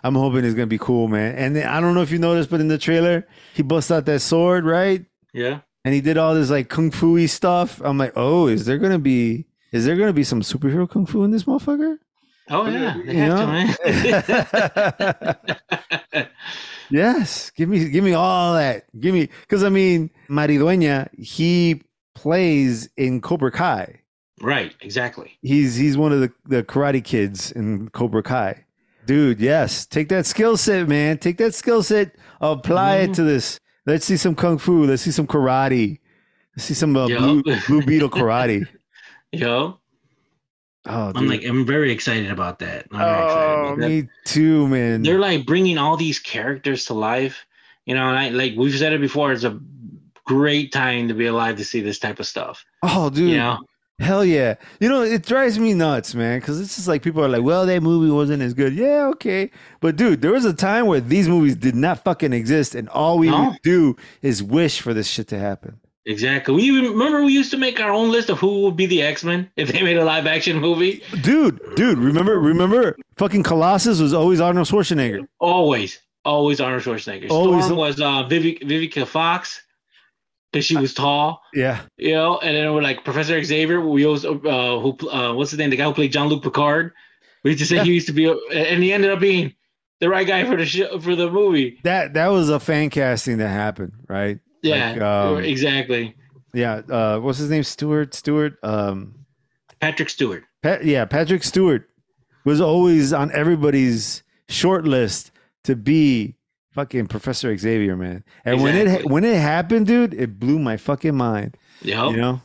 I'm hoping it's gonna be cool, man. And then, I don't know if you noticed, but in the trailer, he busts out that sword, right? Yeah. And he did all this like kung fu-y stuff. I'm like, oh, is there gonna be is there gonna be some superhero kung fu in this motherfucker? Oh yeah, you, they you have to, man. Yes, give me give me all that. Give me because I mean, Maridueña, he plays in Cobra Kai. Right, exactly. He's he's one of the, the karate kids in Cobra Kai. Dude, yes. Take that skill set, man. Take that skill set. Apply mm-hmm. it to this. Let's see some kung fu. Let's see some karate. Let's see some uh, blue, blue beetle karate. Yo. Oh, I'm like, I'm very excited about that. I'm very excited about that. Me too, man. They're like bringing all these characters to life. You know, and I, like we've said it before, it's a great time to be alive to see this type of stuff. Oh, dude. You know? Hell yeah. You know, it drives me nuts, man, because it's just like people are like, well, that movie wasn't as good. Yeah, okay. But, dude, there was a time where these movies did not fucking exist, and all we no. would do is wish for this shit to happen. Exactly. We even, remember we used to make our own list of who would be the X-Men if they made a live-action movie? Dude, dude, remember, remember, fucking Colossus was always Arnold Schwarzenegger. Always. Always Arnold Schwarzenegger. Always. Storm was uh, Vivica, Vivica Fox. Because she was tall. Yeah. You know, and then we're like, Professor Xavier, we also, uh, who, uh, what's his name? The guy who played Jean-Luc Picard. We used to say yeah. he used to be, and he ended up being the right guy for the sh- for the movie. That that was a fan casting that happened, right? Yeah, like, um, exactly. Yeah. Uh, what's his name? Stewart? Stewart? Um, Patrick Stewart. Pat, yeah, Patrick Stewart was always on everybody's short list to be fucking Professor Xavier, man. And exactly. when it when it happened, dude, it blew my fucking mind. Yep. You know?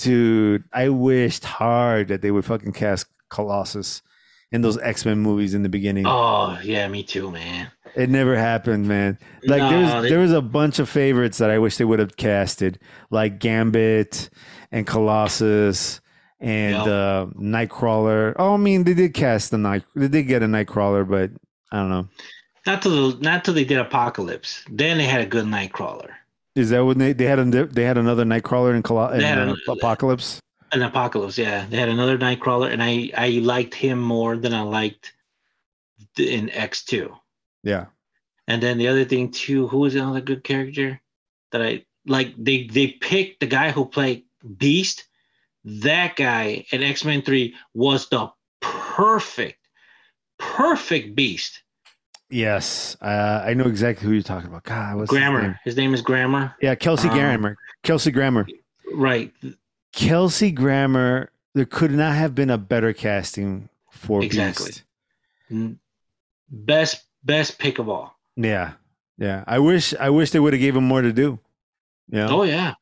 Dude, I wished hard that they would fucking cast Colossus in those X-Men movies in the beginning. Oh, yeah, me too, man. It never happened, man. Like, no, there was, they... there was a bunch of favorites that I wish they would have casted, like Gambit and Colossus and yep. uh, Nightcrawler. Oh, I mean, they did cast the Night. They did get a Nightcrawler, but I don't know. Not till the, not till they did Apocalypse. Then they had a good Nightcrawler. Is that when they they had a, they had another Nightcrawler in, Colo- in an, Apocalypse? An Apocalypse, yeah. They had another Nightcrawler, and I, I liked him more than I liked in X two. Yeah. And then the other thing too, who was another good character that I like? They they picked the guy who played Beast. That guy in X-Men three was the perfect, perfect Beast. Yes, uh, I know exactly who you're talking about. God, what's Grammer. His name? his name is Grammer. Yeah, Kelsey um, Grammer. Kelsey Grammer. Right. Kelsey Grammer. There could not have been a better casting for exactly. Beast. Best, best pick of all. Yeah, yeah. I wish, I wish they would have gave him more to do. Yeah. Oh yeah.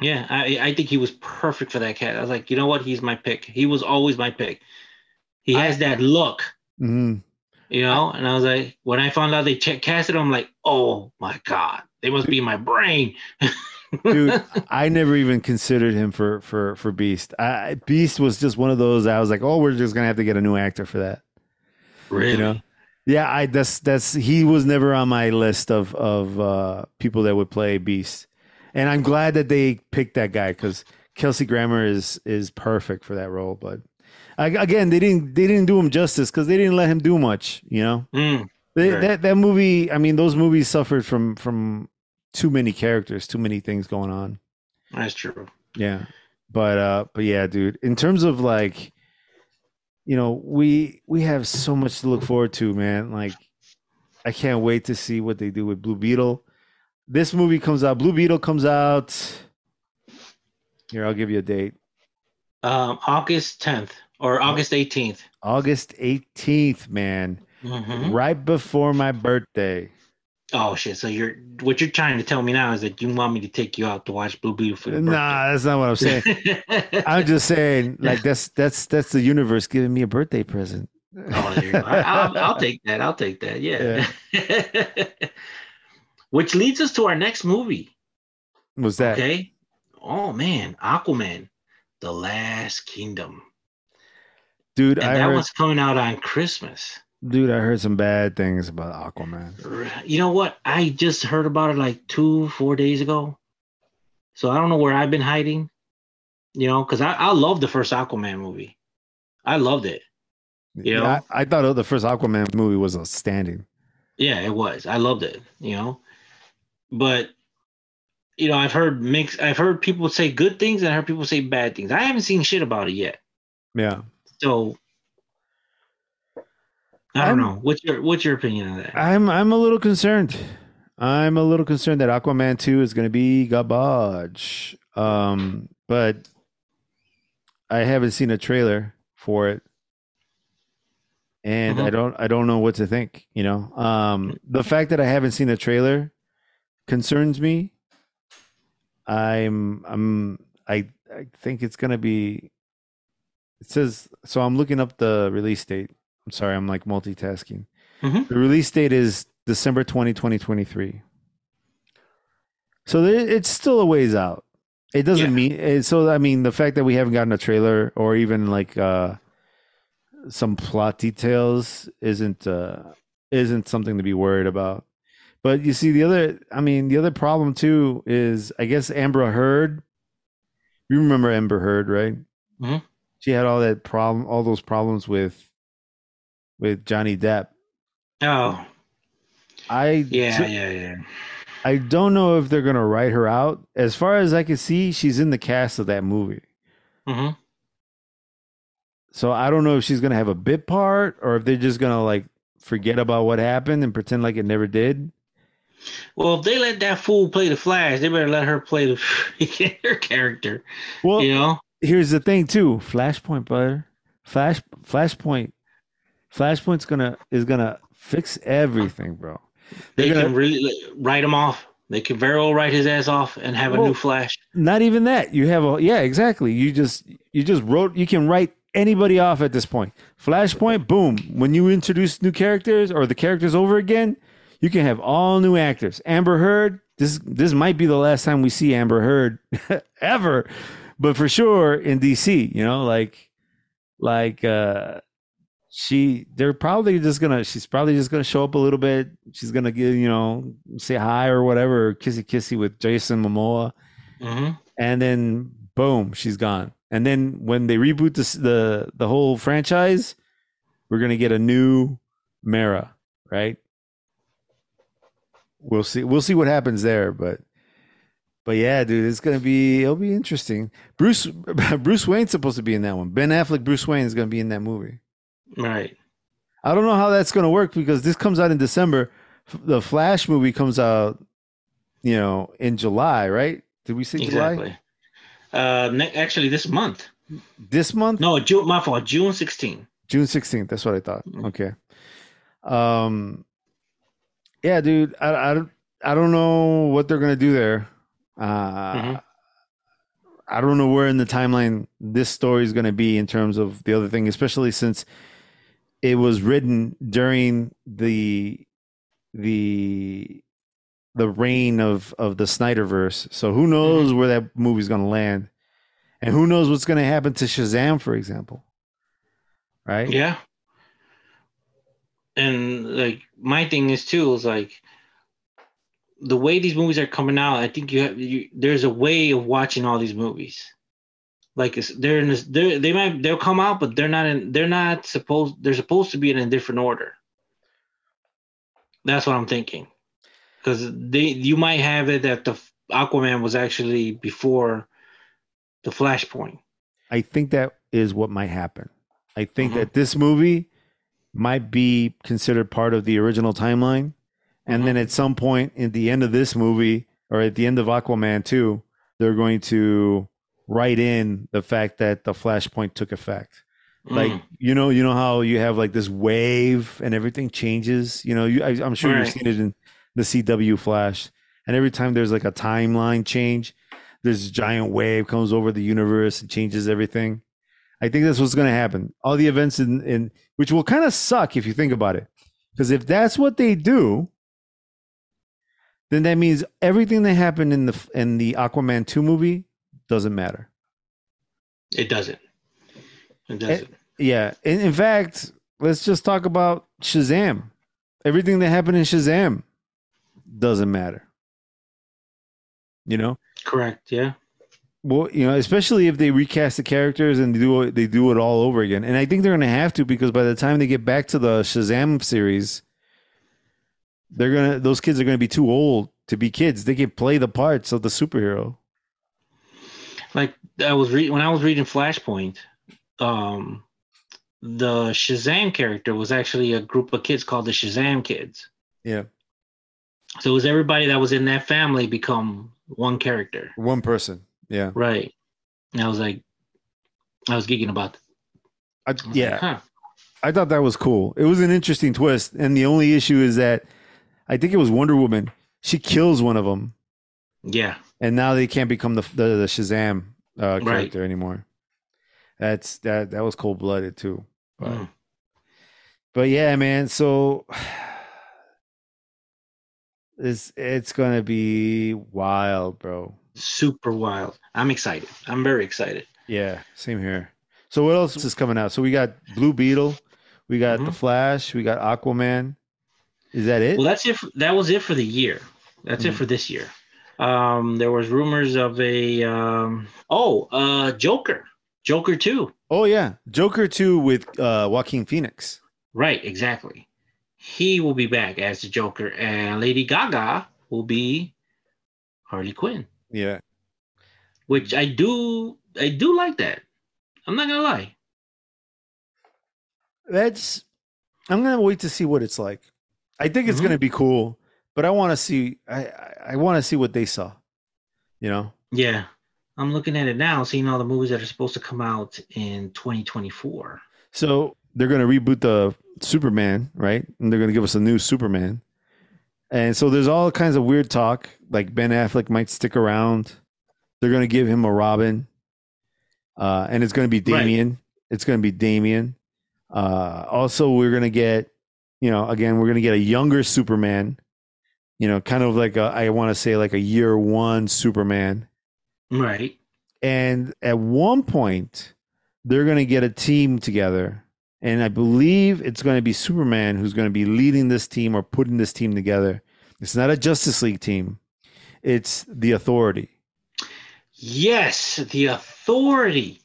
Yeah, I, I think he was perfect for that cat. I was like, you know what? He's my pick. He was always my pick. He has I, that look. Mm-hmm. You know, and I was like, when I found out they check casted him, I'm like, oh my God, they must be in my brain. Dude, I never even considered him for for for Beast. I, Beast was just one of those. I was like, oh, we're just gonna have to get a new actor for that. Really? You know? Yeah, I that's that's he was never on my list of of uh, people that would play Beast, and I'm glad that they picked that guy because Kelsey Grammer is is perfect for that role, but. I, again, they didn't they didn't do him justice because they didn't let him do much, you know. Mm, they, right. That that movie, I mean, those movies suffered from from too many characters, too many things going on. That's true. Yeah, but uh, but yeah, dude. In terms of like, you know, we we have so much to look forward to, man. Like, I can't wait to see what they do with Blue Beetle. This movie comes out. Blue Beetle comes out. Here, I'll give you a date. Um, August tenth or August eighteenth. August eighteenth, man. Mm-hmm. Right before my birthday. Oh shit! So you're what you're trying to tell me now is that you want me to take you out to watch Blue Beetle for your birthday? Nah, that's not what I'm saying. I'm just saying, like that's that's that's the universe giving me a birthday present. Oh, there you go. I'll, I'll take that. I'll take that. Yeah. yeah. Which leads us to our next movie. What's that? Okay. Oh man, Aquaman. The Last Kingdom. Dude, and I that heard, one's coming out on Christmas. Dude, I heard some bad things about Aquaman. You know what? I just heard about it like two, four days ago. So I don't know where I've been hiding. You know, because I, I loved the first Aquaman movie. I loved it. You know? Yeah, I, I thought the first Aquaman movie was outstanding. Yeah, it was. I loved it, you know. But you know, I've heard mix. I've heard people say good things, and I heard people say bad things. I haven't seen shit about it yet. Yeah. So I don't I'm, know. What's your What's your opinion on that? I'm I'm a little concerned. I'm a little concerned that Aquaman two is going to be garbage. Um, but I haven't seen a trailer for it, and mm-hmm. I don't I don't know what to think. You know, um, the fact that I haven't seen a trailer concerns me. I'm I'm I I think it's gonna be. It says so. I'm looking up the release date. I'm sorry, I'm like multitasking. Mm-hmm. The release date is December twentieth, twenty twenty-three. So there, it's still a ways out. It doesn't yeah. mean so. I mean, the fact that we haven't gotten a trailer or even like uh, some plot details isn't uh, isn't something to be worried about. But you see, the other, I mean, the other problem too is, I guess Amber Heard. You remember Amber Heard, right? Mm-hmm. She had all that problem, all those problems with with Johnny Depp. Oh, I yeah t- yeah yeah. I don't know if they're going to write her out. As far as I can see, she's in the cast of that movie. Mm-hmm. So I don't know if she's going to have a bit part or if they're just going to like forget about what happened and pretend like it never did. Well, if they let that fool play the Flash, they better let her play the her character. Well, you know, here's the thing too. Flashpoint, brother. Flash Flashpoint. Flashpoint's going to is going to fix everything, bro. They're they gonna, can really write him off. They can very well write his ass off and have well, a new Flash. Not even that. You have a yeah, exactly. You just you just wrote. You can write anybody off at this point. Flashpoint, boom. When you introduce new characters or the characters over again, you can have all new actors. Amber Heard. This this might be the last time we see Amber Heard ever, but for sure in D C, you know, like like. uh She, they're probably just gonna. She's probably just gonna show up a little bit. She's gonna give, you know, say hi or whatever, or kissy kissy with Jason Momoa, mm-hmm. and then boom, she's gone. And then when they reboot this, the the whole franchise, we're gonna get a new Mera, right? We'll see. We'll see what happens there, but but yeah, dude, it's gonna be. It'll be interesting. Bruce Bruce Wayne's supposed to be in that one. Ben Affleck, Bruce Wayne is gonna be in that movie. Right. I don't know how that's going to work because this comes out in December. The Flash movie comes out, you know, in July, right? Did we say exactly. July? Uh, ne- actually, this month. This month? No, June. My fault. June sixteenth. June sixteenth. That's what I thought. Okay. Um. Yeah, dude. I, I, I don't know what they're going to do there. Uh, mm-hmm. I don't know where in the timeline this story is going to be in terms of the other thing, especially since it was written during the the the reign of, of the Snyderverse. So who knows where that movie's going to land, and who knows what's going to happen to Shazam, for example. Right? Yeah. And like my thing is too is like the way these movies are coming out, I think you have you, there's a way of watching all these movies. Like it's, they're in this, they're, they might they'll come out, but they're not in. They're not supposed. They're supposed to be in a different order. That's what I'm thinking, because they you might have it that the Aquaman was actually before the Flashpoint. I think that is what might happen. I think mm-hmm. that this movie might be considered part of the original timeline, and mm-hmm. then at some point at the end of this movie or at the end of Aquaman two, they're going to write in the fact that the Flashpoint took effect. Like, mm. you know, you know how you have like this wave and everything changes. You know, you, I, I'm sure All you've right. seen it in the C W Flash. And every time there's like a timeline change, this giant wave comes over the universe and changes everything. I think that's what's going to happen. All the events in, in which will kind of suck if you think about it, because if that's what they do, then that means everything that happened in the in the Aquaman two movie doesn't matter. It doesn't. It doesn't. It, yeah. In, in fact, let's just talk about Shazam. Everything that happened in Shazam doesn't matter. You know? Correct. Yeah. Well, you know, especially if they recast the characters and they do they do it all over again. And I think they're going to have to, because by the time they get back to the Shazam series, they're going to those kids are going to be too old to be kids. They can play the parts of the superhero. Like I was reading when I was reading Flashpoint, um, the Shazam character was actually a group of kids called the Shazam Kids. Yeah. So it was everybody that was in that family become one character, one person. Yeah. Right. And I was like, I was giggling about that. I, I was yeah. Like, huh. I thought that was cool. It was an interesting twist, and the only issue is that I think it was Wonder Woman. She kills one of them. Yeah. And now they can't become the the, the Shazam uh, character right. anymore. That's that that was cold blooded too. But, mm. but yeah, man. So it's it's gonna be wild, bro. super wild. I'm excited. I'm very excited. Yeah, same here. So what else is coming out? So we got Blue Beetle, we got mm-hmm. The Flash, we got Aquaman. Is that it? Well, that's it. For, that was it for the year. That's mm-hmm. it for this year. Um, there was rumors of a um, oh, uh, Joker, Joker two. Oh yeah, Joker two with uh, Joaquin Phoenix. Right, exactly. He will be back as the Joker, and Lady Gaga will be Harley Quinn. Yeah, which I do, I do like that. I'm not gonna lie. That's. I'm gonna wait to see what it's like. I think it's mm-hmm. gonna be cool, but I want to see. I I, I want to see what they saw. You know. Yeah, I'm looking at it now, seeing all the movies that are supposed to come out in twenty twenty-four. So they're gonna reboot the Superman, right? And they're gonna give us a new Superman. And so there's all kinds of weird talk. Like Ben Affleck might stick around. They're gonna give him a Robin. Uh, and it's going to be Damian. Right. It's going to be Damian. Uh, also, we're going to get, you know, again, we're going to get a younger Superman, you know, kind of like a, I want to say like a year one Superman. Right. And at one point, they're going to get a team together. And I believe it's going to be Superman who's going to be leading this team or putting this team together. It's not a Justice League team. It's the Authority. Yes, the Authority.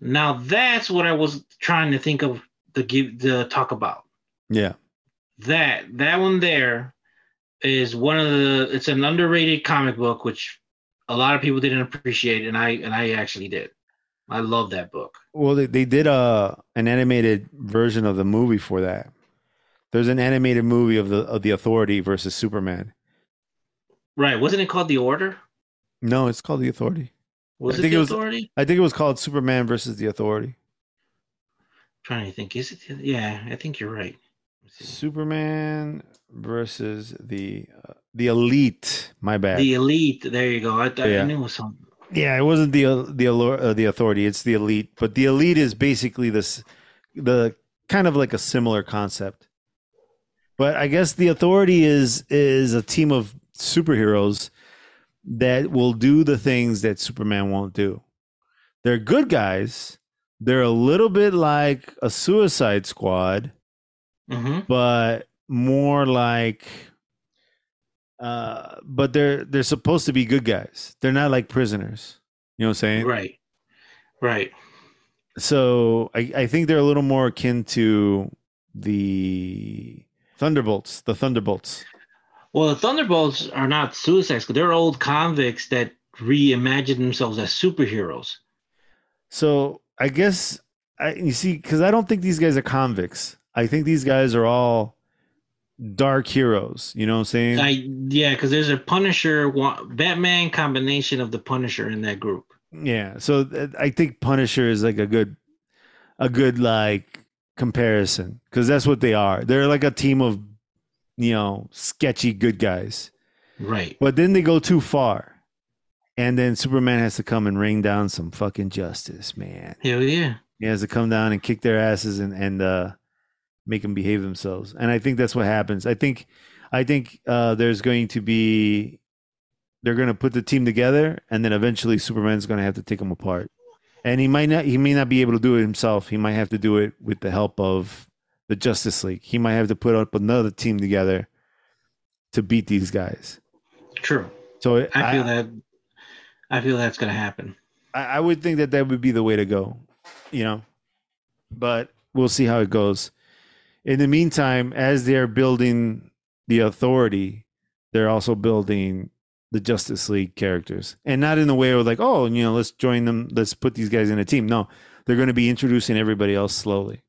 Now that's what I was trying to think of to give the talk about. Yeah, that that one there is one of the. It's an underrated comic book, which a lot of people didn't appreciate, and I and I actually did. I love that book. Well, they they did a an animated version of the movie for that. There's an animated movie of the of the Authority versus Superman. Right? Wasn't it called The Order? No, it's called The Authority. Was I it think the it was, Authority? I think it was called Superman versus the Authority. I'm trying to think. Is it? Yeah, I think you're right. Superman versus the uh, the Elite. My bad. The Elite. There you go. I, th- yeah. I knew it was something. Yeah, it wasn't the uh, the uh, the Authority. It's the Elite. But the Elite is basically this the kind of like a similar concept. But I guess the Authority is is a team of superheroes that will do the things that Superman won't do. They're good guys. They're a little bit like a Suicide Squad, mm-hmm. but more like. Uh, but they're they're supposed to be good guys. They're not like prisoners. You know what I'm saying? Right, right. So I, I think they're a little more akin to the Thunderbolts. The Thunderbolts. Well, the Thunderbolts are not Suicide Squad. They're old convicts that reimagine themselves as superheroes. So I guess, I, you see, because I don't think these guys are convicts. I think these guys are all dark heroes. You know what I'm saying? I, yeah, because there's a Punisher, Batman combination of the Punisher in that group. Yeah, so th- I think Punisher is like a good, a good like comparison because that's what they are. They're like a team of, you know, sketchy good guys. Right. But then they go too far. And then Superman has to come and rain down some fucking justice, man. Hell yeah. He has to come down and kick their asses and, and uh, make them behave themselves. And I think that's what happens. I think I think uh, there's going to be, they're going to put the team together and then eventually Superman's going to have to take them apart. And he might not, he may not be able to do it himself. He might have to do it with the help of the Justice League. He might have to put up another team together to beat these guys. True. So I, I feel that I feel that's going to happen. I, I would think that that would be the way to go, you know, but we'll see how it goes. In the meantime, as they're building the Authority, they're also building the Justice League characters, and not in the way of like, oh, you know, let's join them. Let's put these guys in a team. No, they're going to be introducing everybody else slowly.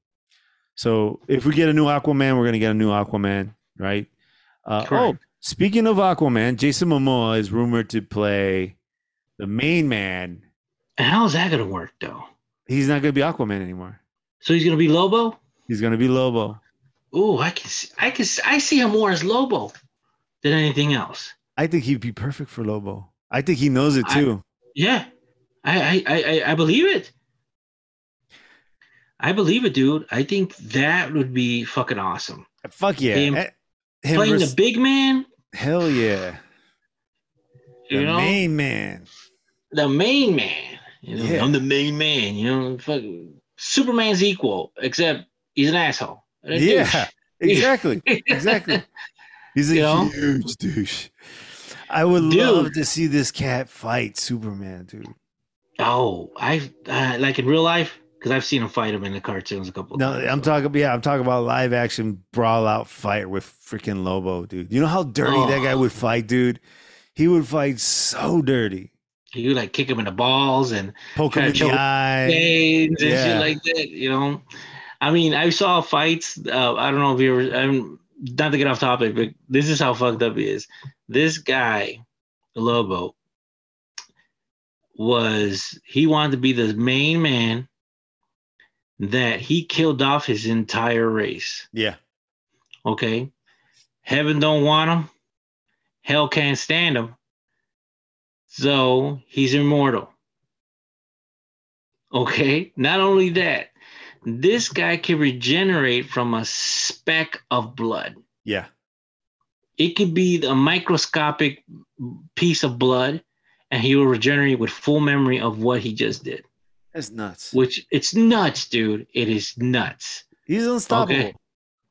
So if we get a new Aquaman, we're going to get a new Aquaman, right? Uh, oh, speaking of Aquaman, Jason Momoa is rumored to play the main man. And how's that going to work, though? He's not going to be Aquaman anymore. So he's going to be Lobo? He's going to be Lobo. Ooh, I can, see, I can, I see him more as Lobo than anything else. I think he'd be perfect for Lobo. I think he knows it too. I, yeah, I, I, I, I believe it. I believe it, dude. I think that would be fucking awesome. Fuck yeah. Him, him playing versus, the big man? Hell yeah. You the know? main man. The main man. You know, yeah. I'm the main man. You know, fuck, Superman's equal, except he's an asshole. A yeah, douche. exactly, exactly. He's a you know? huge douche. I would dude. love to see this cat fight Superman, dude. Oh, I uh, like in real life, because I've seen him fight him in the cartoons a couple. No, times, I'm so. talking. Yeah, I'm talking about live action brawl out fight with freaking Lobo, dude. You know how dirty oh. that guy would fight, dude. He would fight so dirty. He would like kick him in the balls and poke him in the eye, and yeah. shit like that. You know, I mean, I saw fights. Uh, I don't know if you ever. I'm not to get off topic, but this is how fucked up he is. This guy, Lobo, was he wanted to be the main man that he killed off his entire race. Yeah. Okay. Heaven don't want him. Hell can't stand him. So he's immortal. Okay. Not only that, this guy can regenerate from a speck of blood. Yeah. It could be a microscopic piece of blood, and he will regenerate with full memory of what he just did. That's nuts. Which it's nuts, dude. It is nuts. He's unstoppable. Okay?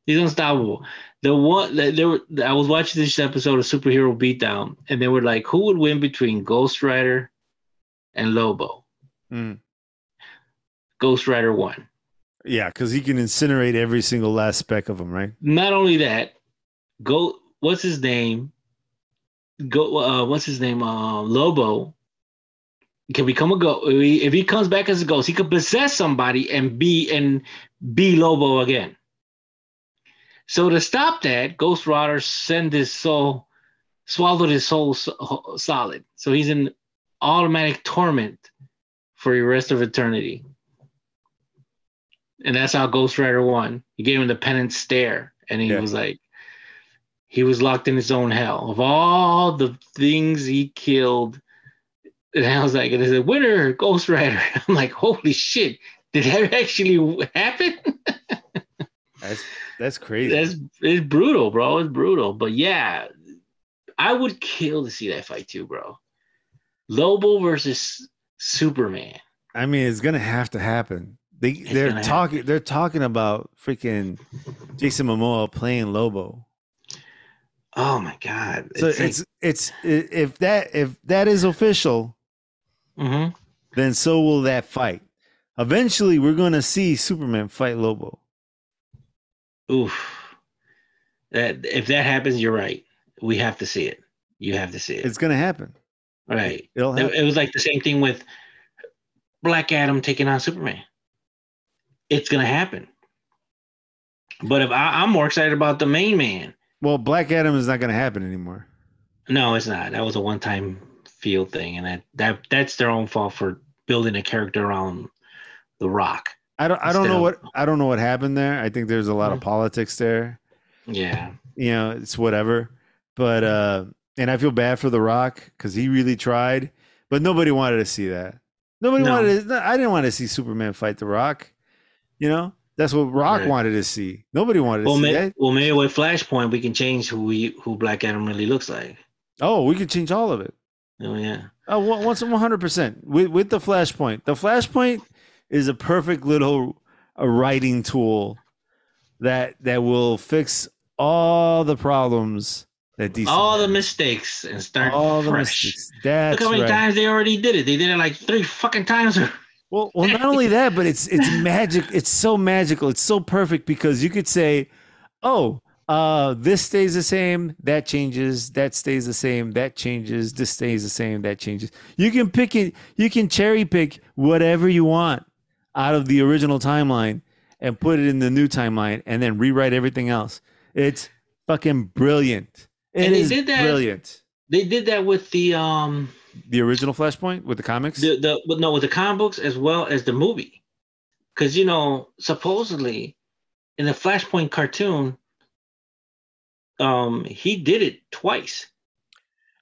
He's unstoppable. The one there, were, I was watching this episode of Superhero Beatdown, and they were like, "Who would win between Ghost Rider and Lobo?" Mm. Ghost Rider won. Yeah, because he can incinerate every single last speck of him, right? Not only that, go. What's his name? Go. Uh, what's his name? Uh, Lobo can become a ghost. If he comes back as a ghost, he could possess somebody and be and be Lobo again. So to stop that, Ghost Rider send his soul, swallowed his soul so- solid. So he's in automatic torment for the rest of eternity. And that's how Ghost Rider won. He gave him the penance stare, and he yeah. was like, he was locked in his own hell. Of all the things he killed, and I was like, it is a winner, Ghost Rider. I'm like, holy shit, did that actually happen? That's that's crazy. That's it's brutal, bro. It's brutal. But yeah, I would kill to see that fight too, bro. Lobo versus Superman. I mean, it's gonna have to happen. They it's they're talking happen. they're talking about freaking Jason Momoa playing Lobo. Oh my god! So it's it's, like, it's if that if that is official, mm-hmm. then so will that fight. Eventually, we're gonna see Superman fight Lobo. Oof. That if that happens, you're right. We have to see it. You have to see it. It's gonna happen. Right. It'll happen. It was like the same thing with Black Adam taking on Superman. It's gonna happen. But if I, I'm more excited about the main man. Well, Black Adam is not gonna happen anymore. No, it's not. That was a one-time field thing, and that, that that's their own fault for building a character around The Rock. I don't. I don't Still. know what. I don't know what happened there. I think there's a lot of politics there. Yeah. You know, it's whatever. But uh, and I feel bad for The Rock because he really tried, but nobody wanted to see that. Nobody no. wanted. To, I didn't want to see Superman fight The Rock. You know, that's what Rock right. wanted to see. Nobody wanted well, to see may, that. Well, maybe with Flashpoint, we can change who we who Black Adam really looks like. Oh, we could change all of it. Oh yeah. Oh, once one hundred percent with with the Flashpoint. The Flashpoint. Is a perfect little a writing tool that that will fix all the problems that D C all had. the mistakes and start all fresh. The mistakes. That's Look how many right. times they already did it. They did it like three fucking times. Well, well, not only that, but it's it's magic. It's so magical. It's so perfect because you could say, "Oh, uh, this stays the same. That changes. That stays the same. That changes. This stays the same. That changes." You can pick it. You can cherry pick whatever you want out of the original timeline and put it in the new timeline and then rewrite everything else. It's fucking brilliant. It and they is did that, brilliant. They did that with the um the original Flashpoint with the comics. The the no with the comic books as well as the movie, because you know supposedly in the Flashpoint cartoon, um he did it twice.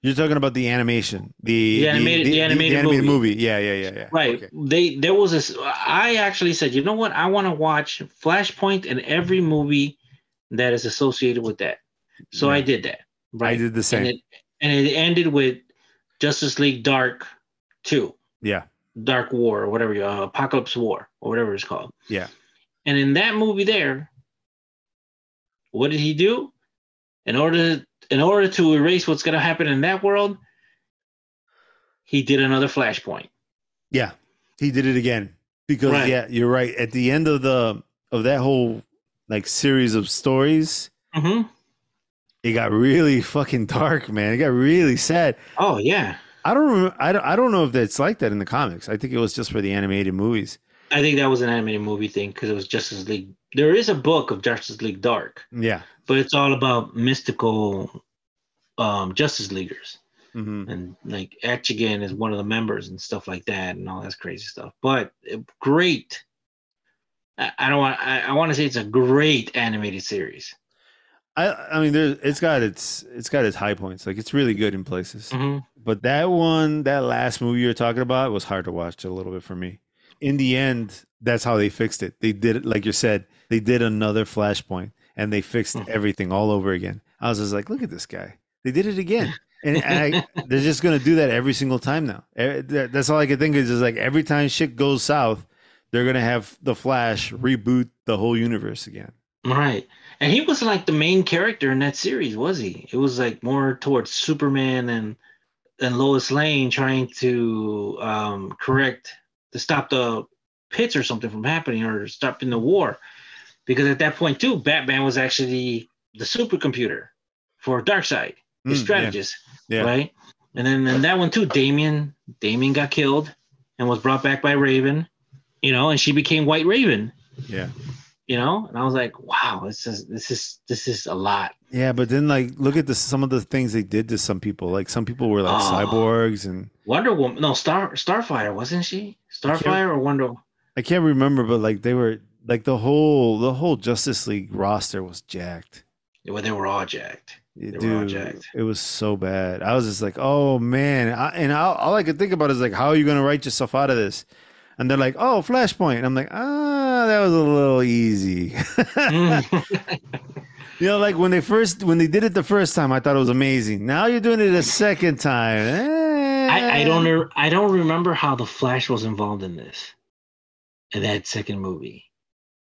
You're talking about the animation, the, the animated, the, the animated, the animated movie. movie. Yeah, yeah, yeah, yeah. Right. Okay. They there was a. I actually said, you know what? I want to watch Flashpoint and every movie that is associated with that. So yeah. I did that. Right. I did the same. And it, and it ended with Justice League Dark two. Yeah. Dark War or whatever, uh, Apocalypse War or whatever it's called. Yeah. And in that movie there, what did he do? In order in order to erase what's going to happen in that world, he did another Flashpoint. Yeah. He did it again because right. yeah, you're right. At the end of the of that whole like series of stories, mm-hmm. it got really fucking dark, man. It got really sad. Oh yeah. I don't remember, I don't I don't know if that's like that in the comics. I think it was just for the animated movies. I think that was an animated movie thing because it was Justice League. There is a book of Justice League Dark. Yeah. But it's all about mystical um, Justice Leaguers. Mm-hmm. And like Echigan is one of the members and stuff like that and all that crazy stuff. But great. I, I don't want I, I want to say it's a great animated series. I I mean there it's got its it's got its high points. Like it's really good in places. Mm-hmm. But that one, that last movie you were talking about was hard to watch a little bit for me. In the end, that's how they fixed it. They did it, like you said, they did another Flashpoint and they fixed mm-hmm. everything all over again. I was just like, look at this guy. They did it again. And I, they're just going to do that every single time now. That's all I could think of is just like every time shit goes south, they're going to have the Flash reboot the whole universe again. Right. And he was like the main character in that series, was he? It was like more towards Superman and and Lois Lane trying to um, correct to stop the pits or something from happening or stopping the war. Because at that point, too, Batman was actually the supercomputer for Darkseid, his mm, strategist, yeah. Yeah. right? And then and that one, too, Damian, Damian got killed and was brought back by Raven, you know, and she became White Raven. Yeah. You know? And I was like, wow, this is, this is, this is a lot. Yeah, but then, like, look at the, some of the things they did to some people. Like, some people were, like, oh, cyborgs and... Wonder Woman. No, Star Starfire, wasn't she? Starfire or Wonder Woman? I can't remember, but, like, they were... Like, the whole the whole Justice League roster was jacked. Well, they were all jacked. They Dude, were all jacked. It was so bad. I was just like, oh, man. I, and I, all I could think about is, like, how are you going to write yourself out of this? And they're like, oh, Flashpoint. And I'm like, ah, that was a little easy. mm. You know, like when they first, when they did it the first time, I thought it was amazing. Now you're doing it a second time. Eh. I, I don't, I don't remember how the Flash was involved in this, in that second movie.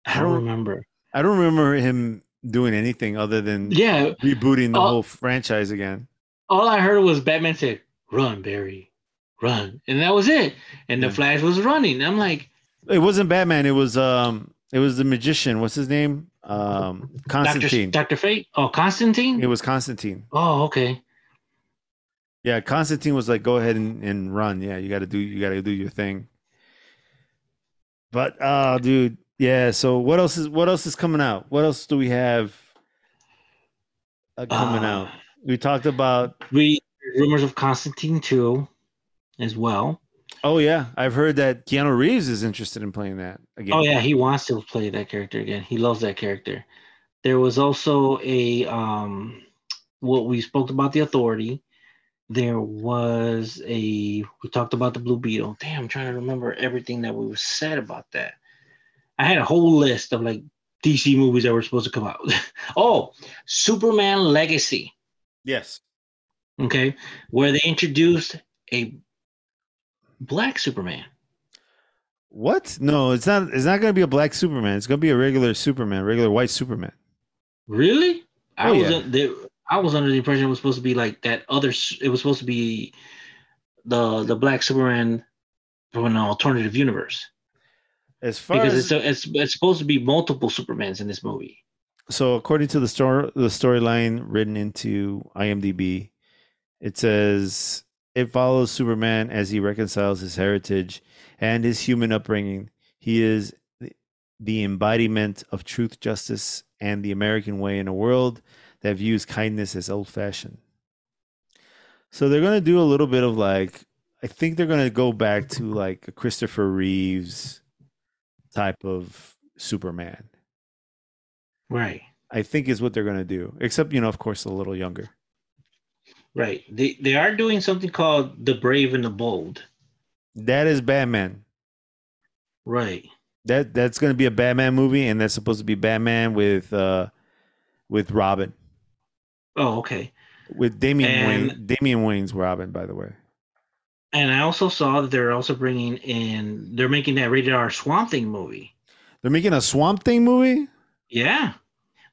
I don't, I don't remember. I don't remember him doing anything other than yeah, rebooting the all, whole franchise again. All I heard was Batman said, "Run, Barry, run," and that was it. And yeah. the Flash was running. And I'm like, it wasn't Batman. It was um, it was the magician. What's his name? Um, Constantine. Doctor Fate? Oh, Constantine? It was Constantine. Oh, okay. Yeah, Constantine was like, go ahead and, and run. Yeah, you gotta do you gotta do your thing. But uh dude, yeah, so what else is what else is coming out? What else do we have uh, coming uh, out? We talked about we rumors of Constantine two as well. Oh yeah, I've heard that Keanu Reeves is interested in playing that again. Oh yeah, he wants to play that character again. He loves that character. There was also a um, what well, we spoke about the Authority. There was a we talked about the Blue Beetle. Damn, I'm trying to remember everything that we said about that. I had a whole list of like D C movies that were supposed to come out. Oh, Superman Legacy. Yes. Okay, where they introduced a Black Superman. What? No, it's not. It's not going to be a Black Superman. It's going to be a regular Superman, regular white Superman. Really? I oh, was. Yeah. They, I was under the impression it was supposed to be like that other. It was supposed to be the the Black Superman from an alternative universe. As far because as it's, it's it's supposed to be multiple Supermans in this movie. So according to the story, the storyline written into IMDb, it says. It follows Superman as he reconciles his heritage and his human upbringing. He is the embodiment of truth, justice, and the American way in a world that views kindness as old-fashioned. So they're going to do a little bit of like, I think they're going to go back to like a Christopher Reeves type of Superman. Right. I think is what they're going to do. Except, you know, of course, a little younger. Right. They they are doing something called The Brave and the Bold. That is Batman. Right. That that's going to be a Batman movie, and that's supposed to be Batman with uh with Robin. Oh, okay. With Damian and, Wayne, Damian Wayne's Robin, by the way. And I also saw that they're also bringing in, they're making that rated R Swamp Thing movie. They're making a Swamp Thing movie? Yeah.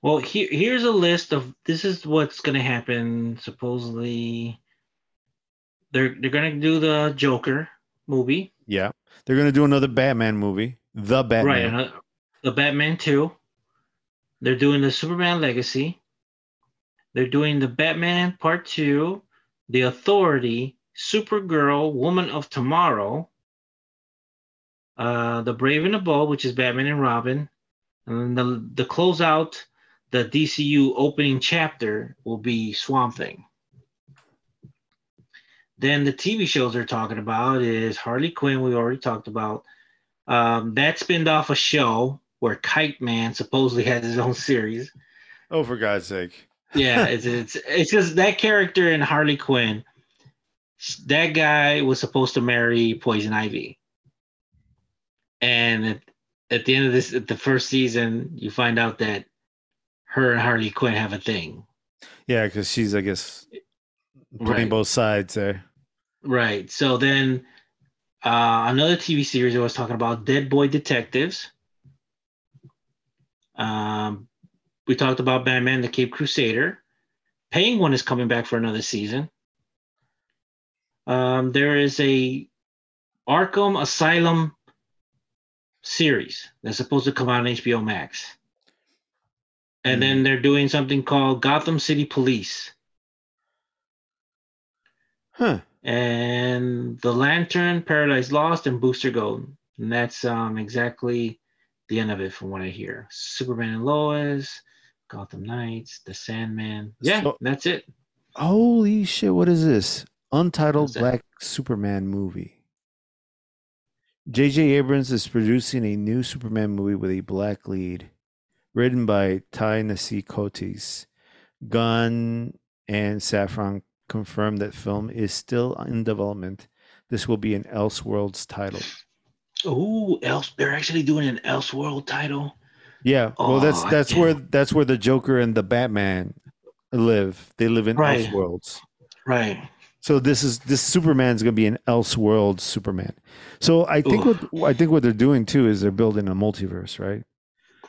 Well, here, here's a list of, this is what's going to happen. Supposedly, they're they're going to do the Joker movie. Yeah. They're going to do another Batman movie. The Batman. Right. The Batman two. They're doing the Superman Legacy. They're doing the Batman Part two, The Authority, Supergirl, Woman of Tomorrow, uh, The Brave and the Bold, which is Batman and Robin, and the the closeout, the D C U opening chapter will be Swamp Thing. Then the T V shows they're talking about is Harley Quinn, we already talked about. Um, that spinned off a show where Kite Man supposedly has his own series. Oh, for God's sake. Yeah, it's it's it's just that character in Harley Quinn, that guy was supposed to marry Poison Ivy. And at, at the end of this, at the first season, you find out that her and Harley Quinn have a thing. Yeah, because she's, I guess, putting right. both sides there. Right. So then uh, another T V series I was talking about, Dead Boy Detectives. Um, we talked about Batman, the Caped Crusader. Penguin is coming back for another season. Um, there is a Arkham Asylum series that's supposed to come out on H B O Max. And mm. then they're doing something called Gotham City Police. Huh. And The Lantern, Paradise Lost, and Booster Gold. And that's um, exactly the end of it from what I hear. Superman and Lois, Gotham Knights, The Sandman. Yeah, so, that's it. Holy shit, what is this? Untitled Black Superman movie. J J Abrams is producing a new Superman movie with a black lead, written by Ta-Nehisi Coates. Gunn and Safran confirmed that film is still in development. This will be an Elseworlds title. Oh, else they're actually doing an Elseworld title. Yeah, well, oh, that's that's where that's where the Joker and the Batman live. They live in right. Elseworlds, right? So this is this Superman's going to be an Elseworlds Superman. So I think Ooh. what I think what they're doing too is they're building a multiverse, right?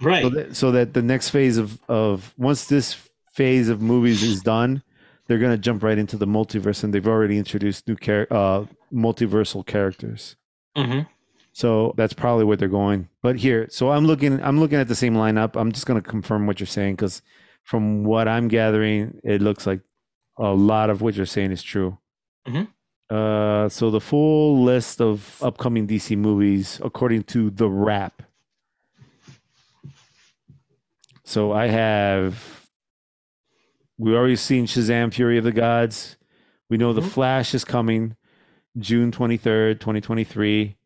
Right. So that, so that the next phase of of once this phase of movies is done, they're going to jump right into the multiverse, and they've already introduced new char- uh, multiversal characters. Mm-hmm. So that's probably where they're going. But here, so I'm looking, I'm looking at the same lineup. I'm just going to confirm what you're saying because from what I'm gathering, it looks like a lot of what you're saying is true. Mm-hmm. Uh, so the full list of upcoming D C movies, according to The Wrap. So I have, we already seen Shazam, Fury of the Gods. We know mm-hmm. The Flash is coming June twenty-third, twenty twenty-three.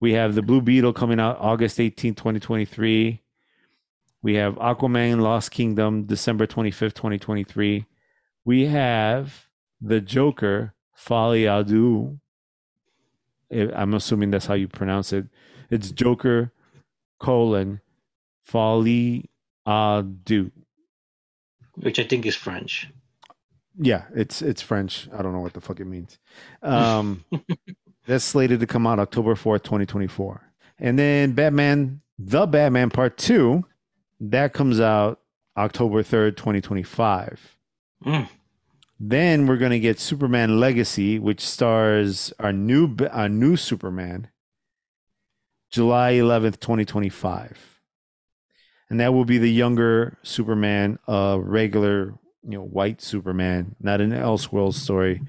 We have The Blue Beetle coming out August eighteenth, twenty twenty-three. We have Aquaman, Lost Kingdom, December twenty-fifth, twenty twenty-three. We have The Joker, Folie à Deux. I'm assuming that's how you pronounce it. It's Joker, colon, Folie à Deux. Which I think is French. Yeah, it's it's French. I don't know what the fuck it means. Um, that's slated to come out October fourth, twenty twenty-four. And then Batman, The Batman Part two, that comes out October third, twenty twenty-five. Mm. Then we're going to get Superman Legacy, which stars our new our new Superman, July eleventh, twenty twenty-five. And that will be the younger Superman, a uh, regular, you know, white Superman, not an Elseworlds story.